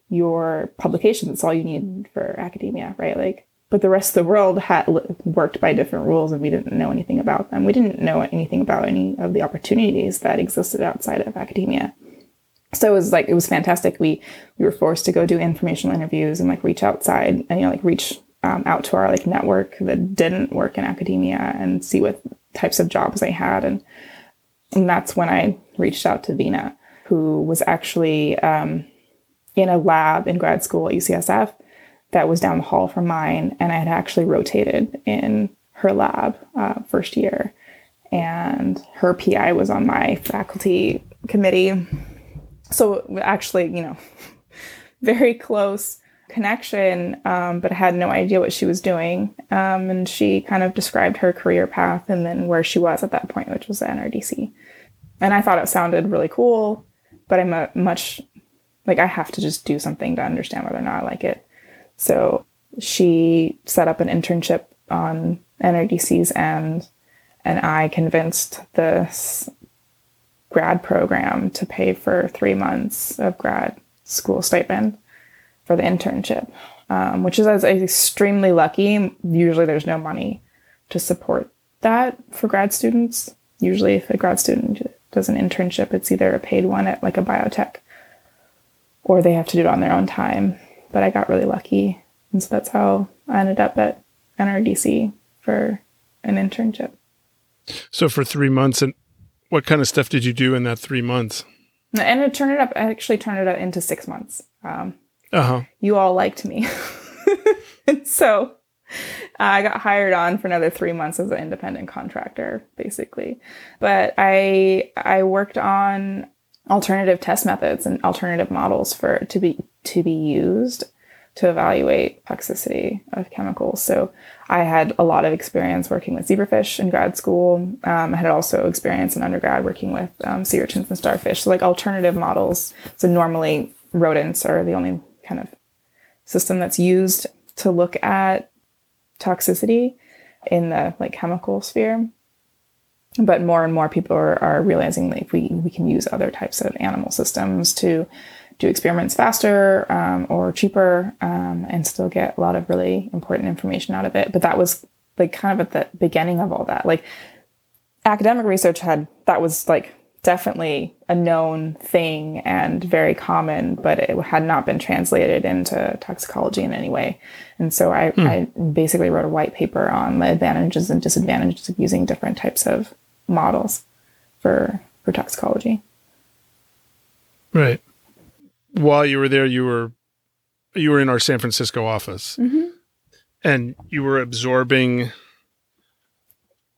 your publications. That's all you need for academia, right? Like, but the rest of the world had worked by different rules, and we didn't know anything about them. We didn't know anything about any of the opportunities that existed outside of academia. So it was like, it was fantastic. We were forced to go do informational interviews and like reach outside and, you know, like reach out to our like network that didn't work in academia and see what types of jobs they had. And that's when I reached out to Veena, who was actually in a lab in grad school at UCSF that was down the hall from mine. And I had actually rotated in her lab first year. And her PI was on my faculty committee. So actually, you know, very close connection, but I had no idea what she was doing. And she kind of described her career path and then where she was at that point, which was the NRDC. And I thought it sounded really cool, but I'm I have to just do something to understand whether or not I like it. So she set up an internship on NRDC's end, and I convinced this grad program to pay for 3 months of grad school stipend for the internship, which is, I was extremely lucky. Usually there's no money to support that for grad students. Usually if a grad student does an internship, it's either a paid one at like a biotech, or they have to do it on their own time. But I got really lucky. And so that's how I ended up at NRDC for an internship. So for 3 months, and what kind of stuff did you do in that 3 months? And I actually turned it up into 6 months. You all liked me. And so I got hired on for another 3 months as an independent contractor, basically. But I worked on alternative test methods and alternative models to be used to evaluate toxicity of chemicals. So I had a lot of experience working with zebrafish in grad school. I had also experience in undergrad working with sea urchins and starfish, so like alternative models. So normally rodents are the only kind of system that's used to look at toxicity in the like chemical sphere. But more and more people are realizing that we can use other types of animal systems to do experiments faster or cheaper and still get a lot of really important information out of it. But that was like kind of at the beginning of all that. Like academic research that was like definitely a known thing and very common, but it had not been translated into toxicology in any way. And so I basically wrote a white paper on the advantages and disadvantages of using different types of models for toxicology. Right. While you were there, you were in our San Francisco office, mm-hmm. and you were absorbing,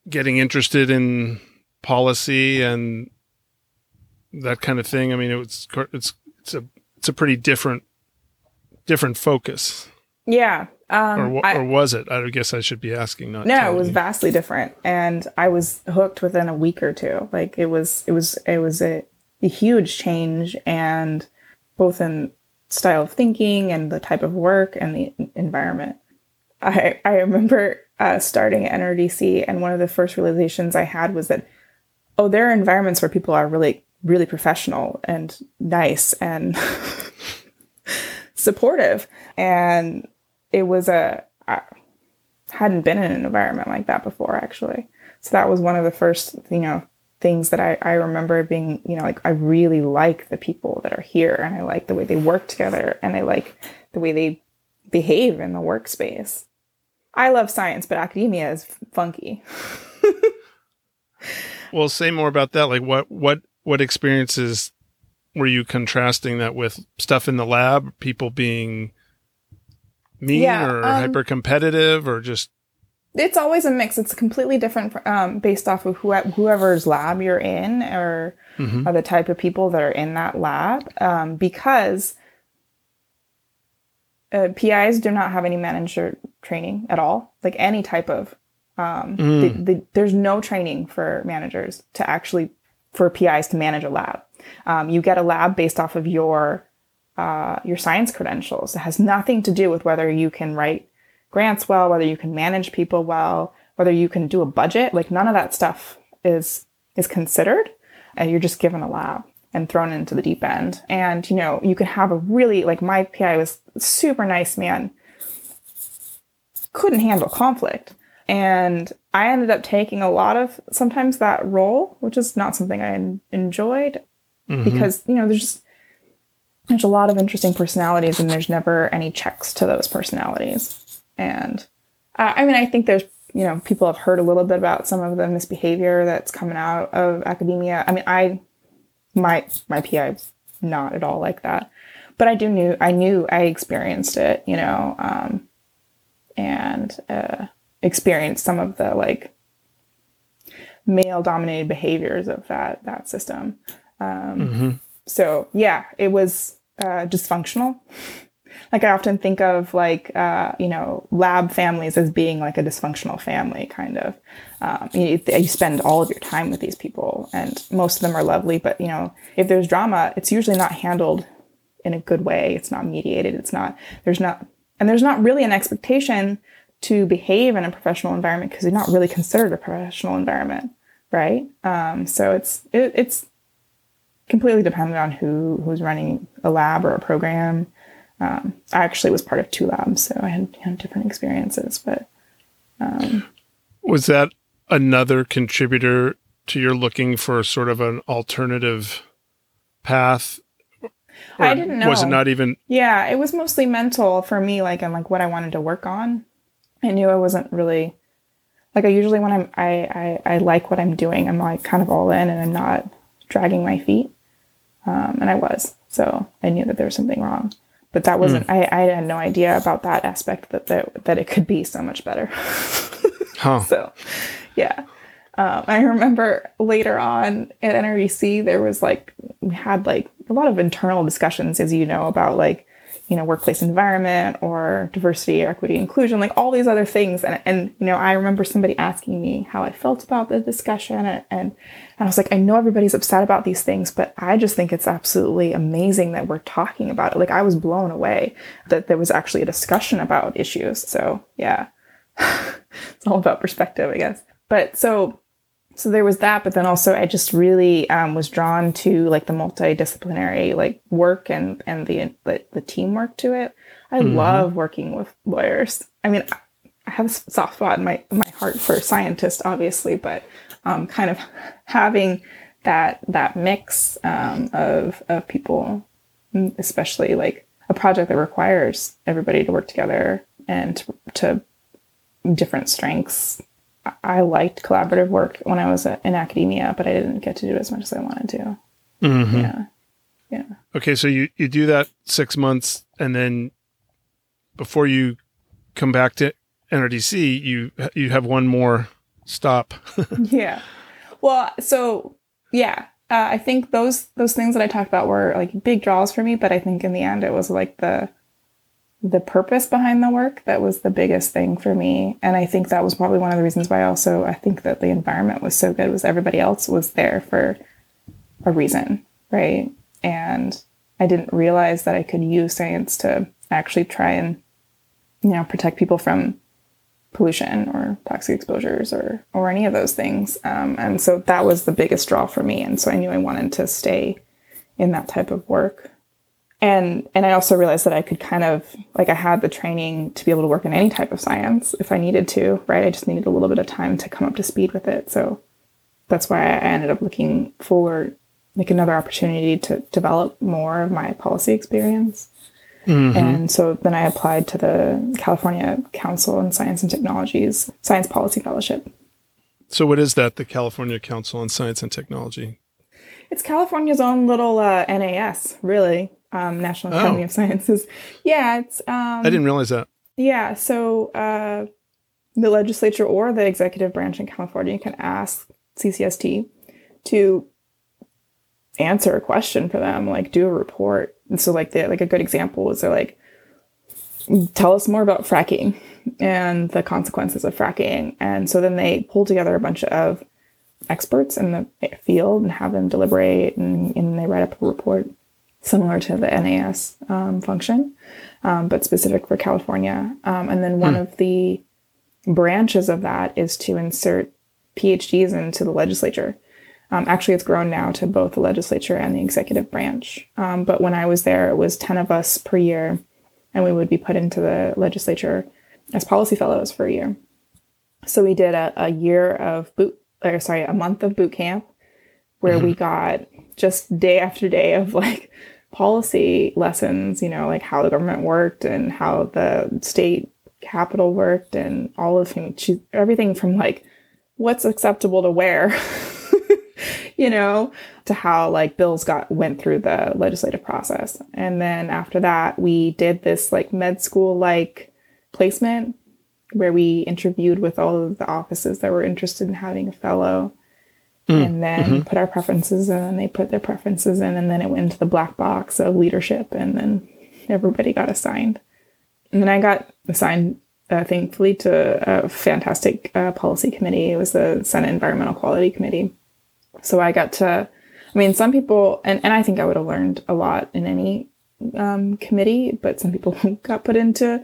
getting interested in policy and that kind of thing. I mean, it's a pretty different focus. Yeah. Or was it? I guess I should be asking. No, it was vastly different, and I was hooked within a week or two. Like it was a huge change, and both in style of thinking and the type of work and the environment. I remember starting at NRDC, and one of the first realizations I had was that, there are environments where people are really, really professional and nice and supportive. And it was I hadn't been in an environment like that before, actually. So that was one of the first, things that I remember being, I really like the people that are here, and I like the way they work together, and I like the way they behave in the workspace. I love science, but academia is funky. Well, say more about that. Like what experiences were you contrasting that with? Stuff in the lab, people being mean or hyper-competitive, or just... It's always a mix. It's completely different based off of whoever's lab you're in, or mm-hmm. The type of people that are in that lab, because PIs do not have any manager training at all. Like any type of, there's no training for managers for PIs to manage a lab. You get a lab based off of your science credentials. It has nothing to do with whether you can write grants well, whether you can manage people well, whether you can do a budget. Like none of that stuff is considered, and you're just given a lab and thrown into the deep end. And, you could have a really, like my PI was a super nice man, couldn't handle conflict. And I ended up taking a lot of, sometimes that role, which is not something I enjoyed, mm-hmm. because, there's a lot of interesting personalities, and there's never any checks to those personalities. And I think there's, people have heard a little bit about some of the misbehavior that's coming out of academia. I mean, my PI was not at all like that, but I knew I experienced it, and experienced some of the like male dominated behaviors of that system. Mm-hmm. So yeah, it was dysfunctional. Like I often think of like, lab families as being like a dysfunctional family kind of, you spend all of your time with these people, and most of them are lovely, but if there's drama, it's usually not handled in a good way. It's not mediated. There's not really an expectation to behave in a professional environment, because you're not really considered a professional environment. Right. So it's completely dependent on who's running a lab or a program. I actually was part of two labs, so I had different experiences. But was that another contributor to your looking for sort of an alternative path? Or I didn't know. Was it not even? Yeah, it was mostly mental for me, like and like what I wanted to work on. I knew I wasn't really like I usually when I like what I'm doing, I'm like kind of all in, and I'm not dragging my feet. And I was, so I knew that there was something wrong. But that wasn't, I had no idea about that aspect that it could be so much better. Huh. So, yeah. I remember later on at NREC, we had like a lot of internal discussions, as you know, about like, workplace environment or diversity, equity, inclusion, like all these other things. And I remember somebody asking me how I felt about the discussion. And I was like, I know everybody's upset about these things, but I just think it's absolutely amazing that we're talking about it. Like I was blown away that there was actually a discussion about issues. So yeah, it's all about perspective, I guess. But so there was that, but then also I just really was drawn to like the multidisciplinary like work and the teamwork to it. I mm-hmm. love working with lawyers. I mean, I have a soft spot in my heart for scientists, obviously, but kind of having that mix of people, especially like a project that requires everybody to work together and to different strengths. I liked collaborative work when I was in academia, but I didn't get to do it as much as I wanted to. Mm-hmm. Yeah. Okay. So you do that 6 months, and then before you come back to NRDC, you have one more stop. Yeah. Well, so yeah, I think those things that I talked about were like big draws for me, but I think in the end it was like the purpose behind the work that was the biggest thing for me. And I think that was probably one of the reasons why also I think that the environment was so good was everybody else was there for a reason, right? And I didn't realize that I could use science to actually try and, you know, protect people from pollution or toxic exposures or any of those things. And so that was the biggest draw for me. And so I knew I wanted to stay in that type of work. And I also realized that I could kind of, like, I had the training to be able to work in any type of science if I needed to, right? I just needed a little bit of time to come up to speed with it. So that's why I ended up looking for, like, another opportunity to develop more of my policy experience. Mm-hmm. And so then I applied to the California Council on Science and Technology's Science Policy Fellowship. So what is that, the California Council on Science and Technology? It's California's own little NAS, really. National Academy of Sciences. Yeah, it's... I didn't realize that. Yeah, so the legislature or the executive branch in California can ask CCST to answer a question for them, like do a report. And so like a good example was they're like, tell us more about fracking and the consequences of fracking. And so then they pull together a bunch of experts in the field and have them deliberate and they write up a report. Similar to the NAS function, but specific for California. And then one of the branches of that is to insert PhDs into the legislature. Actually, it's grown now to both the legislature and the executive branch. But when I was there, it was 10 of us per year, and we would be put into the legislature as policy fellows for a year. So we did a month of boot camp, where we got just day after day of like policy lessons, you know, like how the government worked and how the state capital worked and all of everything from like what's acceptable to wear, you know, to how like bills went through the legislative process. And then after that, we did this like med school like placement where we interviewed with all of the offices that were interested in having a fellow. And then put our preferences in, and they put their preferences in, and then it went into the black box of leadership, and then everybody got assigned. And then I got assigned, thankfully, to a fantastic policy committee. It was the Senate Environmental Quality Committee. So I got to, I mean, some people, and I think I would have learned a lot in any committee, but some people got put into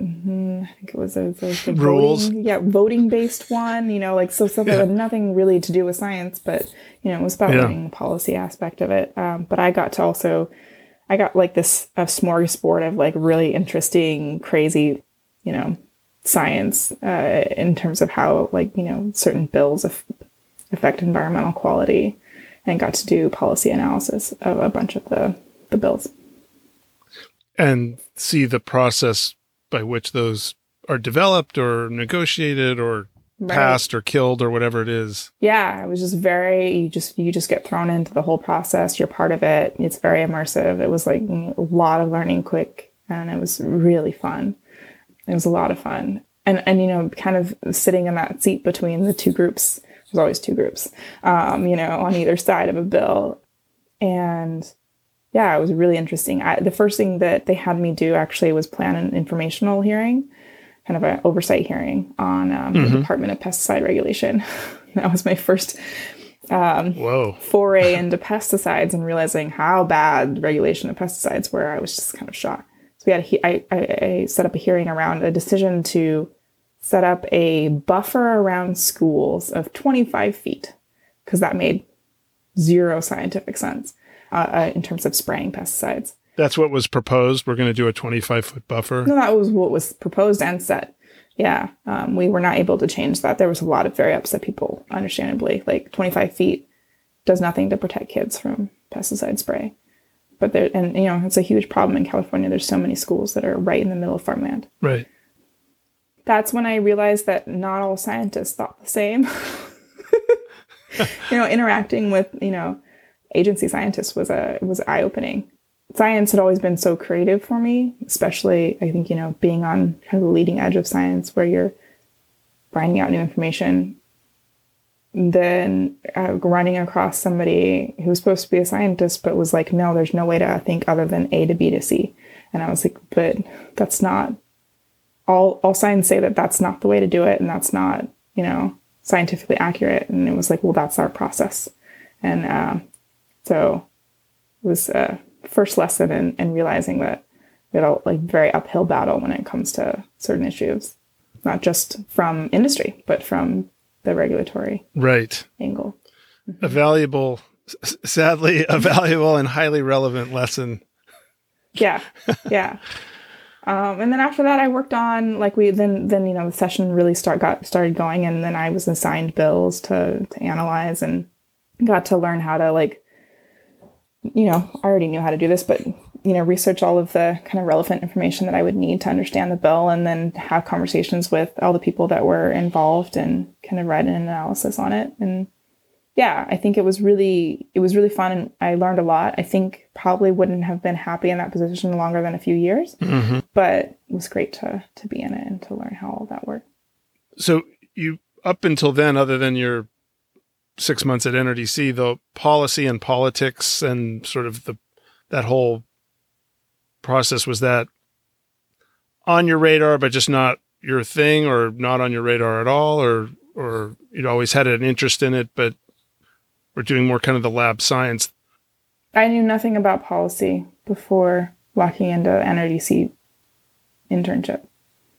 I think it was a rules. Voting-based one, you know, like so stuff that had nothing really to do with science, but, you know, it was about learning the policy aspect of it. But I got to also, I got like this smorgasbord of like really interesting, crazy, you know, science in terms of how like, you know, certain bills affect environmental quality, and got to do policy analysis of a bunch of the bills. And see the process by which those are developed or negotiated or passed or killed or whatever it is. Yeah, it was just you just get thrown into the whole process. You're part of it. It's very immersive. It was like a lot of learning quick, and it was really fun. It was a lot of fun. And you know, kind of sitting in that seat between the two groups, there's always two groups, you know, on either side of a bill. And yeah, it was really interesting. The first thing that they had me do actually was plan an informational hearing, kind of an oversight hearing on the Department of Pesticide Regulation. That was my first foray into pesticides and realizing how bad regulation of pesticides were. I was just kind of shocked. So we had I set up a hearing around a decision to set up a buffer around schools of 25 feet because that made zero scientific sense. In terms of spraying pesticides. That's what was proposed? We're going to do a 25-foot buffer? No, that was what was proposed and set. Yeah. We were not able to change that. There was a lot of very upset people, understandably. Like, 25 feet does nothing to protect kids from pesticide spray. But there, and you know, it's a huge problem in California. There's so many schools that are right in the middle of farmland. Right. That's when I realized that not all scientists thought the same. You know, interacting with, you know, agency scientists was eye-opening. Science had always been so creative for me, especially, I think, you know, being on kind of the leading edge of science where you're finding out new information. Then running across somebody who was supposed to be a scientist, but was like, no, there's no way to think other than A to B to C. And I was like, but that's not, all science say that that's not the way to do it. And that's not, you know, scientifically accurate. And it was like, well, that's our process. And so it was first lesson in realizing that we had a like very uphill battle when it comes to certain issues, not just from industry, but from the regulatory right angle. Mm-hmm. Sadly, a valuable and highly relevant lesson. Yeah. Yeah. And then after that I worked on like you know, the session really got started going, and then I was assigned bills to analyze and got to learn how to like, you know, I already knew how to do this, but, you know, research all of the kind of relevant information that I would need to understand the bill, and then have conversations with all the people that were involved and kind of write an analysis on it. And yeah, I think it was really fun. And I learned a lot. I think probably wouldn't have been happy in that position longer than a few years, mm-hmm. but it was great to be in it and to learn how all that worked. So you, up until then, other than your 6 months at NRDC, the policy and politics and sort of that whole process, was that on your radar, but just not your thing, or not on your radar at all, or you'd always had an interest in it, but we're doing more kind of the lab science? I knew nothing about policy before walking into NRDC internship,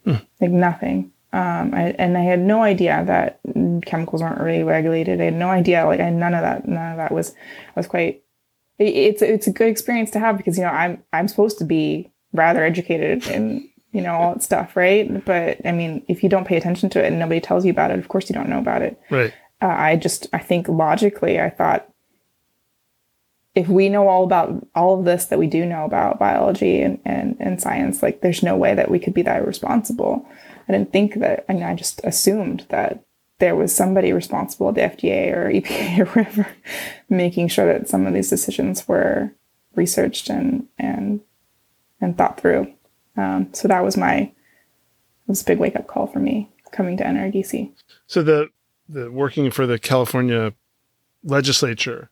like nothing. I had no idea that chemicals aren't really regulated. I had no idea, like, none of that was quite, it's a good experience to have, because, you know, I'm supposed to be rather educated in, you know, all that stuff. Right. But I mean, if you don't pay attention to it and nobody tells you about it, of course you don't know about it. Right. I think logically I thought, if we know all about all of this that we do know about biology and science, like there's no way that we could be that irresponsible. I didn't think that, I mean, I just assumed that there was somebody responsible at the FDA or EPA or wherever, making sure that some of these decisions were researched and thought through. So that was a big wake up call for me coming to NRDC. So the working for the California legislature,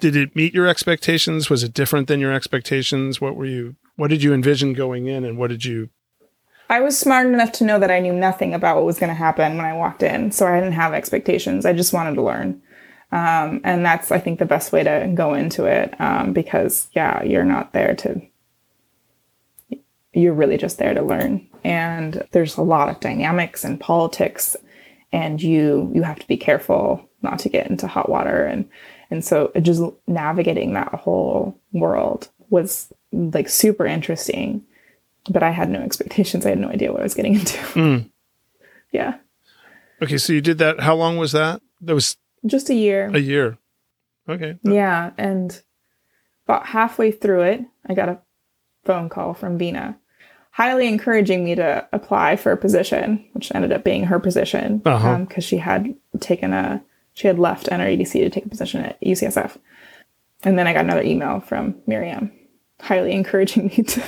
did it meet your expectations? Was it different than your expectations? What did you envision going in, and what did you? I was smart enough to know that I knew nothing about what was going to happen when I walked in. So I didn't have expectations. I just wanted to learn. And that's, I think, the best way to go into it. Because yeah, you're really just there to learn. And there's a lot of dynamics and politics, and you have to be careful not to get into hot water. And so just navigating that whole world was like super interesting, but I had no expectations. I had no idea what I was getting into. Mm. Yeah. Okay. So you did that. How long was that? That was just a year. A year. Okay. Yeah. And about halfway through it, I got a phone call from Veena, highly encouraging me to apply for a position, which ended up being her position, because she had left NREDC to take a position at UCSF. And then I got another email from Miriam, highly encouraging me to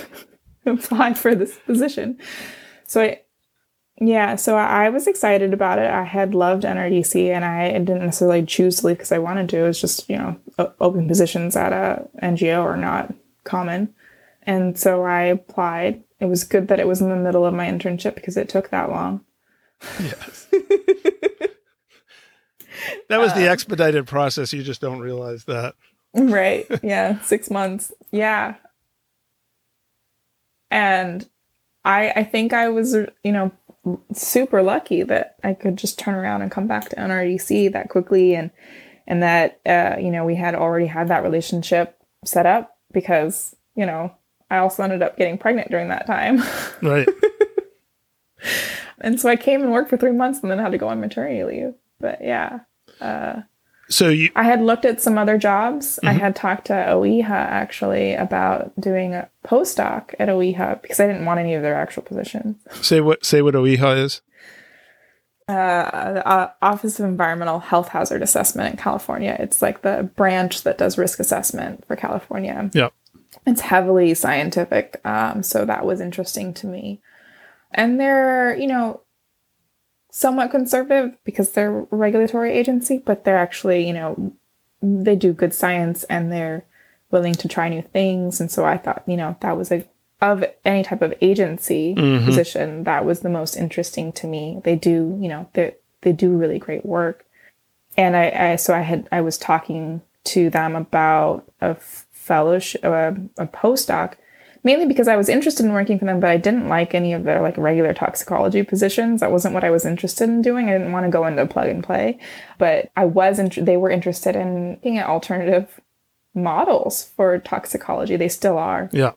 apply for this position. So I was excited about it. I had loved NRDC, and I didn't necessarily choose to leave because I wanted to. It was just, you know, open positions at a NGO are not common. And so I applied. It was good that it was in the middle of my internship, because it took that long. Yes. That was the expedited process. You just don't realize that. Right. Yeah. 6 months. Yeah. And I think I was, you know, super lucky that I could just turn around and come back to NRDC that quickly. And that, you know, we had already had that relationship set up, because, you know, I also ended up getting pregnant during that time. Right. And so I came and worked for 3 months and then had to go on maternity leave. But yeah. So I had looked at some other jobs. Mm-hmm. I had talked to OEHA actually about doing a postdoc at OEHA because I didn't want any of their actual positions. Say what OEHA is? The Office of Environmental Health Hazard Assessment in California. It's like the branch that does risk assessment for California. Yeah. It's heavily scientific, so that was interesting to me. And they're, somewhat conservative because they're a regulatory agency, but they're actually, they do good science and they're willing to try new things. And so I thought, that was of any type of agency mm-hmm. position, that was the most interesting to me. They do, they do really great work. And I was talking to them about a fellowship, a postdoc, mainly because I was interested in working for them, but I didn't like any of their regular toxicology positions. That wasn't what I was interested in doing. I didn't want to go into plug and play, but they were interested in looking at alternative models for toxicology. They still are. Yeah.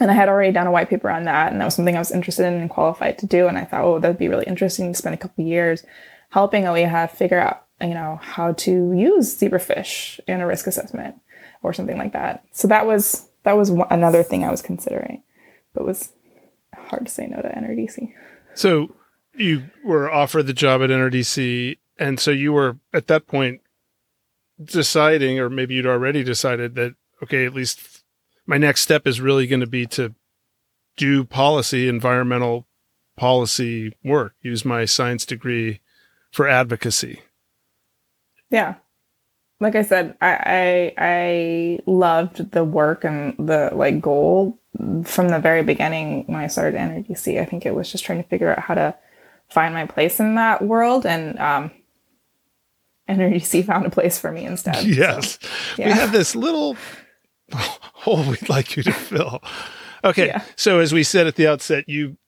And I had already done a white paper on that, and that was something I was interested in and qualified to do. And I thought, that'd be really interesting to spend a couple of years helping OEHA figure out, how to use zebrafish in a risk assessment or something like that. So that was another thing I was considering, but it was hard to say no to NRDC. So you were offered the job at NRDC, and so you were, at that point, deciding, or maybe you'd already decided that, okay, at least my next step is really going to be to do environmental policy work, use my science degree for advocacy. Yeah. Like I said, I loved the work and the goal from the very beginning when I started NRDC. I think it was just trying to figure out how to find my place in that world, and NRDC found a place for me instead. Yes, so, yeah. We have this little hole we'd like you to fill. Okay, yeah. So as we said at the outset, you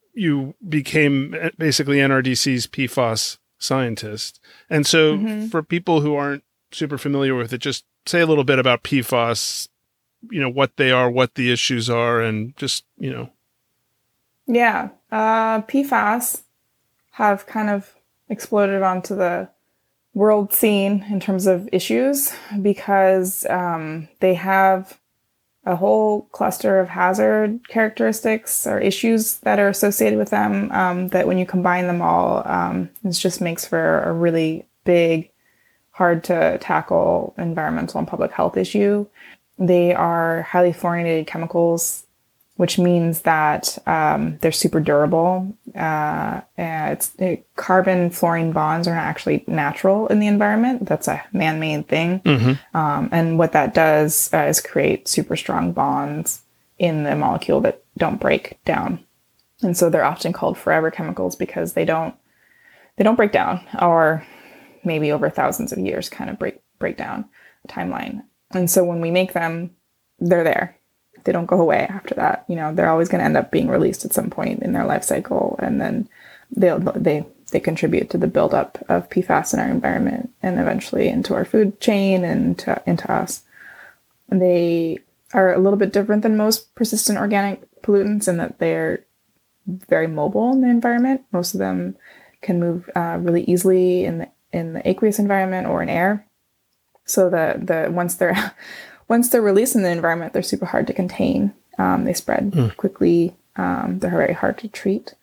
became basically NRDC's PFAS scientist, and so mm-hmm. for people who aren't super familiar with it, just say a little bit about PFAS, what they are, what the issues are, and just, Yeah. PFAS have kind of exploded onto the world scene in terms of issues because they have a whole cluster of hazard characteristics or issues that are associated with them that when you combine them all, it just makes for a really big, hard to tackle environmental and public health issue. They are highly fluorinated chemicals, which means that they're super durable. Carbon-fluorine bonds are not actually natural in the environment. That's a man-made thing. Mm-hmm. And what that does is create super strong bonds in the molecule that don't break down. And so they're often called forever chemicals because they don't break down, or maybe over thousands of years kind of break down the timeline. And so when we make them, they're there. They don't go away after that. They're always going to end up being released at some point in their life cycle. And then they contribute to the buildup of PFAS in our environment and eventually into our food chain and into us. And they are a little bit different than most persistent organic pollutants in that they're very mobile in the environment. Most of them can move really easily in the aqueous environment or in air. So once they're released in the environment, they're super hard to contain. They spread quickly. They're very hard to treat.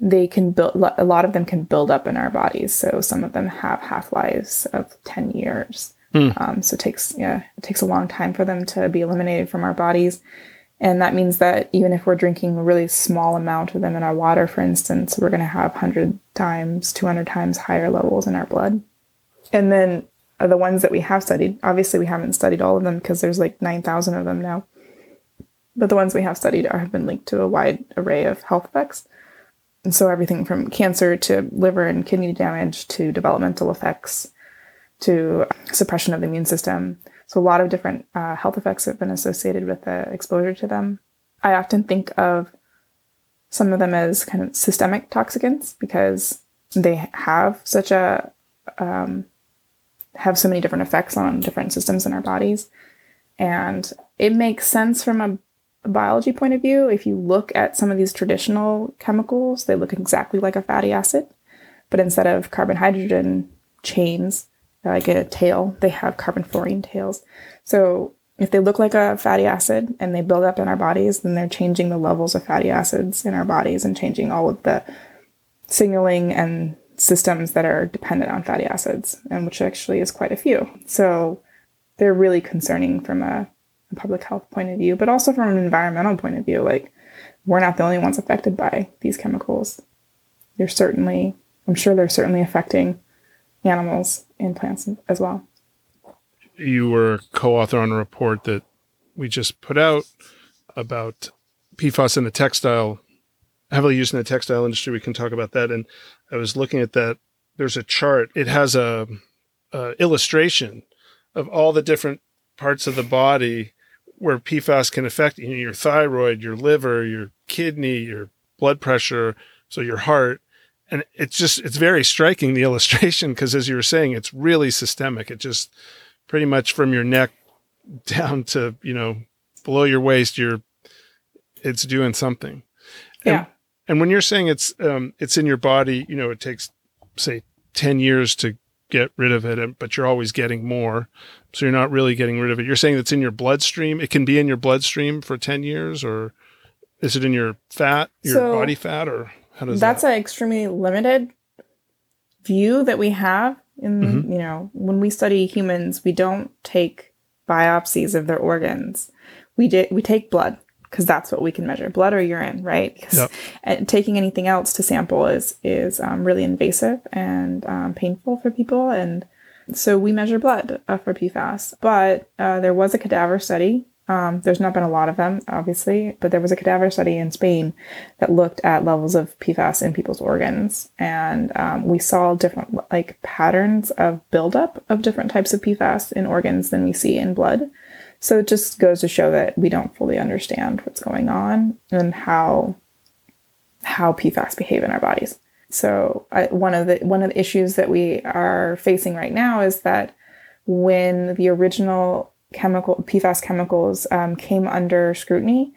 They can a lot of them can build up in our bodies. So some of them have half-lives of 10 years. So it takes a long time for them to be eliminated from our bodies. And that means that even if we're drinking a really small amount of them in our water, for instance, we're going to have 100 times, 200 times higher levels in our blood. And then the ones that we have studied, obviously we haven't studied all of them because there's 9,000 of them now. But the ones we have studied have been linked to a wide array of health effects. And so everything from cancer to liver and kidney damage to developmental effects to suppression of the immune system. So a lot of different health effects have been associated with the exposure to them. I often think of some of them as kind of systemic toxicants because they have such a have so many different effects on different systems in our bodies. And it makes sense from a biology point of view. If you look at some of these traditional chemicals, they look exactly like a fatty acid, but instead of carbon-hydrogen chains, like a tail, they have carbon fluorine tails. So if they look like a fatty acid and they build up in our bodies, then they're changing the levels of fatty acids in our bodies and changing all of the signaling and systems that are dependent on fatty acids, and which actually is quite a few. So they're really concerning from a public health point of view, but also from an environmental point of view. Like, we're not the only ones affected by these chemicals. They're certainly, I'm sure they're certainly affecting animals and plants as well. You were co-author on a report that we just put out about PFAS in the textile, heavily used in the textile industry. We can talk about that. And I was looking at that. There's a chart. It has a illustration of all the different parts of the body where PFAS can affect, you know, your thyroid, your liver, your kidney, your blood pressure, so your heart. And it's just, it's very striking, the illustration, because as you were saying, it's really systemic. It just pretty much from your neck down to, you know, below your waist, it's doing something. Yeah. And when you're saying it's in your body, you know, it takes, say, 10 years to get rid of it, but you're always getting more. So you're not really getting rid of it. You're saying it's in your bloodstream. It can be in your bloodstream for 10 years, or is it in your fat, body fat, or how does that? That's an extremely limited view that we have in, mm-hmm. you know, when we study humans, we don't take biopsies of their organs. We take blood, because that's what we can measure, blood or urine, right? Because taking anything else to sample is really invasive and painful for people. And so we measure blood for PFAS. But there was a cadaver study. There's not been a lot of them, obviously, but there was a cadaver study in Spain that looked at levels of PFAS in people's organs. And we saw different like patterns of buildup of different types of PFAS in organs than we see in blood. So it just goes to show that we don't fully understand what's going on and how PFAS behave in our bodies. So one of the issues that we are facing right now is that when the original PFAS chemicals came under scrutiny,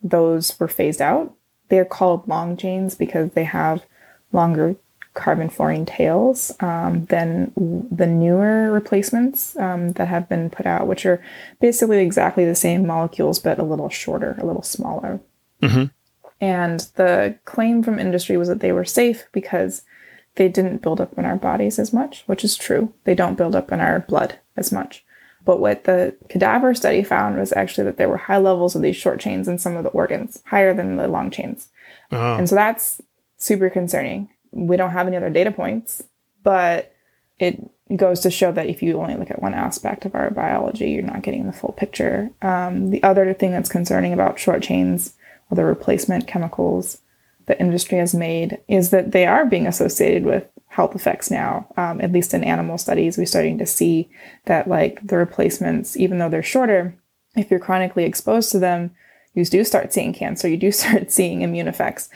those were phased out. They're called long chains because they have longer carbon fluorine tails than the newer replacements that have been put out, which are basically exactly the same molecules, but a little shorter, a little smaller. Mm-hmm. And the claim from industry was that they were safe because they didn't build up in our bodies as much, which is true. They don't build up in our blood as much. But what the cadaver study found was actually that there were high levels of these short chains in some of the organs, higher than the long chains. Oh. And so that's super concerning. We don't have any other data points, but it goes to show that if you only look at one aspect of our biology, you're not getting the full picture. The other thing that's concerning about short chains or the replacement chemicals that industry has made is that they are being associated with health effects now. At least in animal studies, we're starting to see that like the replacements, even though they're shorter, if you're chronically exposed to them, you do start seeing cancer, you do start seeing immune effects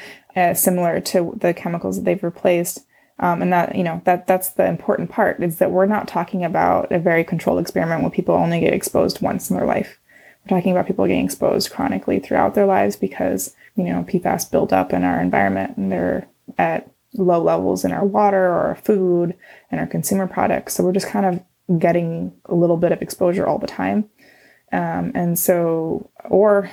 similar to the chemicals that they've replaced. And that, you know, that's the important part, is that we're not talking about a very controlled experiment where people only get exposed once in their life. We're talking about people getting exposed chronically throughout their lives because, you know, PFAS build up in our environment and they're at low levels in our water or our food and our consumer products. So we're just kind of getting a little bit of exposure all the time. And so, or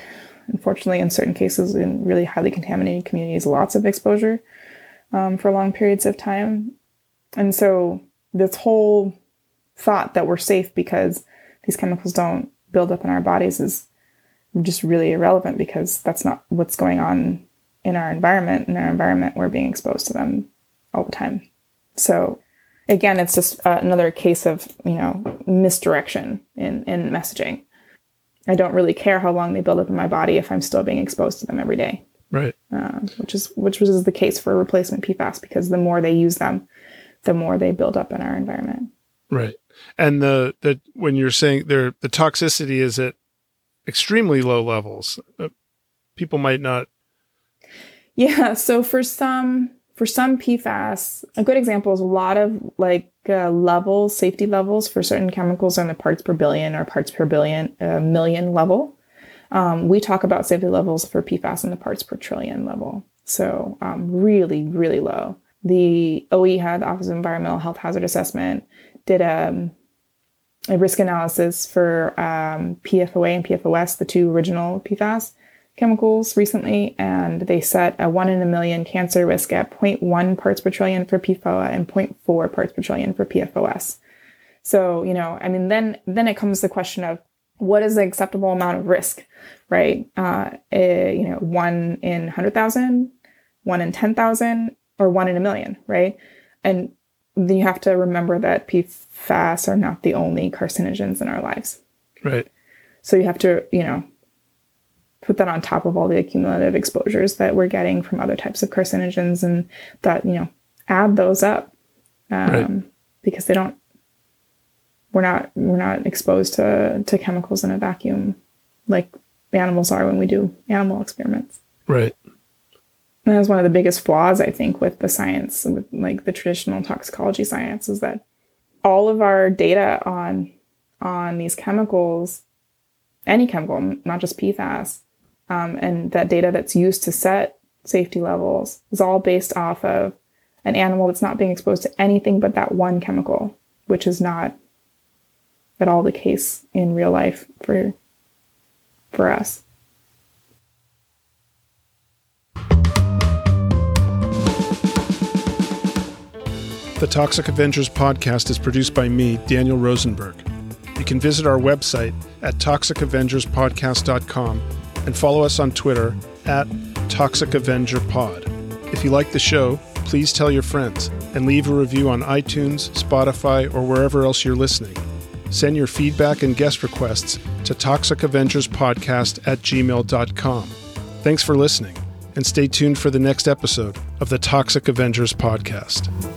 unfortunately, in certain cases, in really highly contaminated communities, lots of exposure for long periods of time. And so this whole thought that we're safe because these chemicals don't build up in our bodies is just really irrelevant, because that's not what's going on in our environment. In our environment, we're being exposed to them all the time. So again, it's just another case of, you know, misdirection in messaging. I don't really care how long they build up in my body if I'm still being exposed to them every day. Right. Which is the case for replacement PFAS, because the more they use them, the more they build up in our environment. Right. And the when you're saying the toxicity is at extremely low levels, people might not. Yeah. So for some PFAS, a good example is a lot of like levels, safety levels for certain chemicals are in the parts per billion or million level. We talk about safety levels for PFAS in the parts per trillion level. So really, really low. The OE had the Office of Environmental Health Hazard Assessment did a risk analysis for PFOA and PFOS, the two original PFAS chemicals, recently, and they set a 1 in a million cancer risk at 0.1 parts per trillion for PFOA and 0.4 parts per trillion for PFOS. So, you know, I mean, then it comes the question of what is the acceptable amount of risk, right? You know, 1 in 100,000, 1 in 10,000, or 1 in a million, right? And then you have to remember that PFAS are not the only carcinogens in our lives. Right. So you have to, you know, put that on top of all the cumulative exposures that we're getting from other types of carcinogens, and that, you know, add those up, right, because they don't, we're not exposed to chemicals in a vacuum like animals are when we do animal experiments. Right. And that was one of the biggest flaws, I think, with the science, with like the traditional toxicology science, is that all of our data on these chemicals, any chemical, not just PFAS, and that data that's used to set safety levels is all based off of an animal that's not being exposed to anything but that one chemical, which is not at all the case in real life for us. The Toxic Avengers podcast is produced by me, Daniel Rosenberg. You can visit our website at toxicavengerspodcast.com and follow us on Twitter at ToxicAvengerPod. If you like the show, please tell your friends and leave a review on iTunes, Spotify, or wherever else you're listening. Send your feedback and guest requests to toxicavengerspodcast@gmail.com. Thanks for listening, and stay tuned for the next episode of the Toxic Avengers podcast.